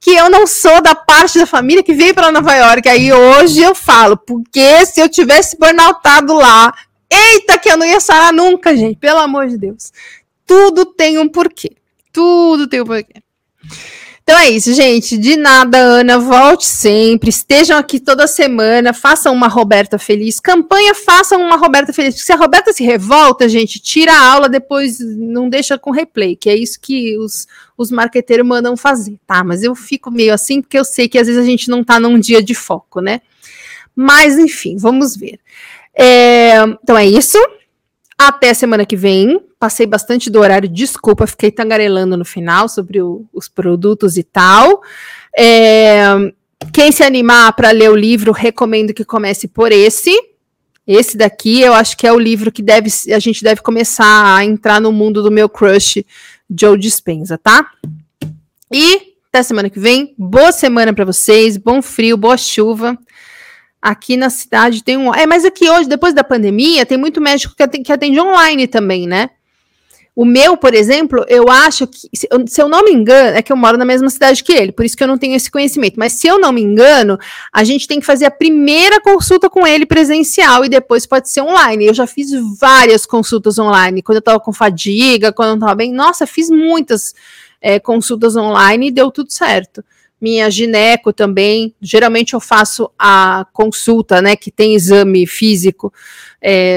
Que eu não sou da parte da família que veio para Nova York? Aí hoje eu falo, porque se eu tivesse burnoutado lá, eita que eu não ia sarar nunca, gente, pelo amor de Deus. Tudo tem um porquê, tudo tem um porquê. Então é isso, gente, de nada, Ana, volte sempre, estejam aqui toda semana, façam uma Roberta feliz, campanha, façam uma Roberta feliz, porque se a Roberta se revolta, gente, tira a aula, depois não deixa com replay, que é isso que os marqueteiros mandam fazer, tá? Mas eu fico meio assim, porque eu sei que às vezes a gente não tá num dia de foco, né? Mas, enfim, vamos ver. Então é isso, até semana que vem. Passei bastante do horário, desculpa, fiquei tangarelando no final sobre os produtos e tal. Quem se animar para ler o livro, recomendo que comece por esse. Esse daqui, eu acho que é o livro que a gente deve começar a entrar no mundo do meu crush, Joe Dispenza, tá? E até semana que vem. Boa semana para vocês, bom frio, boa chuva. Aqui na cidade tem um... mas aqui hoje, depois da pandemia, tem muito médico que atende online também, né? O meu, por exemplo, eu acho que, se eu não me engano, é que eu moro na mesma cidade que ele, por isso que eu não tenho esse conhecimento, mas se eu não me engano, a gente tem que fazer a primeira consulta com ele presencial e depois pode ser online. Eu já fiz várias consultas online, quando eu estava com fadiga, quando eu não estava bem, nossa, fiz muitas consultas online e deu tudo certo. Minha gineco também, geralmente eu faço a consulta, né, que tem exame físico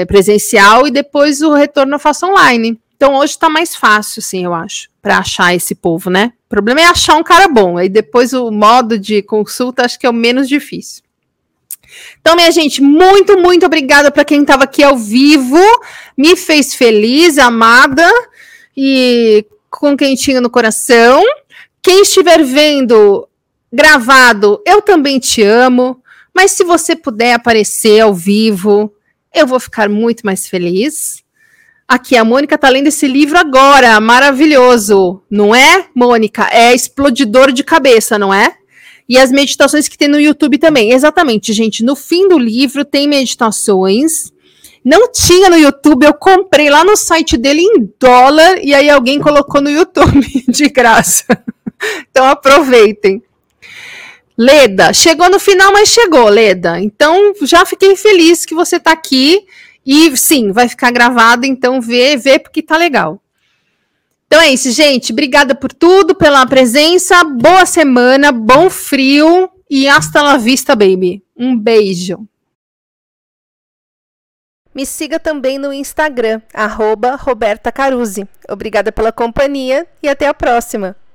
presencial e depois o retorno eu faço online. Então, hoje tá mais fácil, assim, eu acho, para achar esse povo, né? O problema é achar um cara bom. Aí depois o modo de consulta acho que é o menos difícil. Então, minha gente, muito, muito obrigada para quem estava aqui ao vivo. Me fez feliz, amada e com quentinho no coração. Quem estiver vendo gravado, eu também te amo. Mas se você puder aparecer ao vivo, eu vou ficar muito mais feliz. Aqui, a Mônica tá lendo esse livro agora, maravilhoso, não é, Mônica? É explodidor de cabeça, não é? E as meditações que tem no YouTube também. Exatamente, gente, no fim do livro tem meditações... Não tinha no YouTube, eu comprei lá no site dele em dólar, e aí alguém colocou no YouTube de graça. Então aproveitem. Leda, chegou no final, mas chegou, Leda. Então já fiquei feliz que você está aqui, e sim, vai ficar gravado, então vê porque tá legal. Então é isso, gente. Obrigada por tudo, pela presença, boa semana, bom frio, e hasta la vista, baby. Um beijo. Me siga também no Instagram, @Roberta Carusi. Obrigada pela companhia e até a próxima!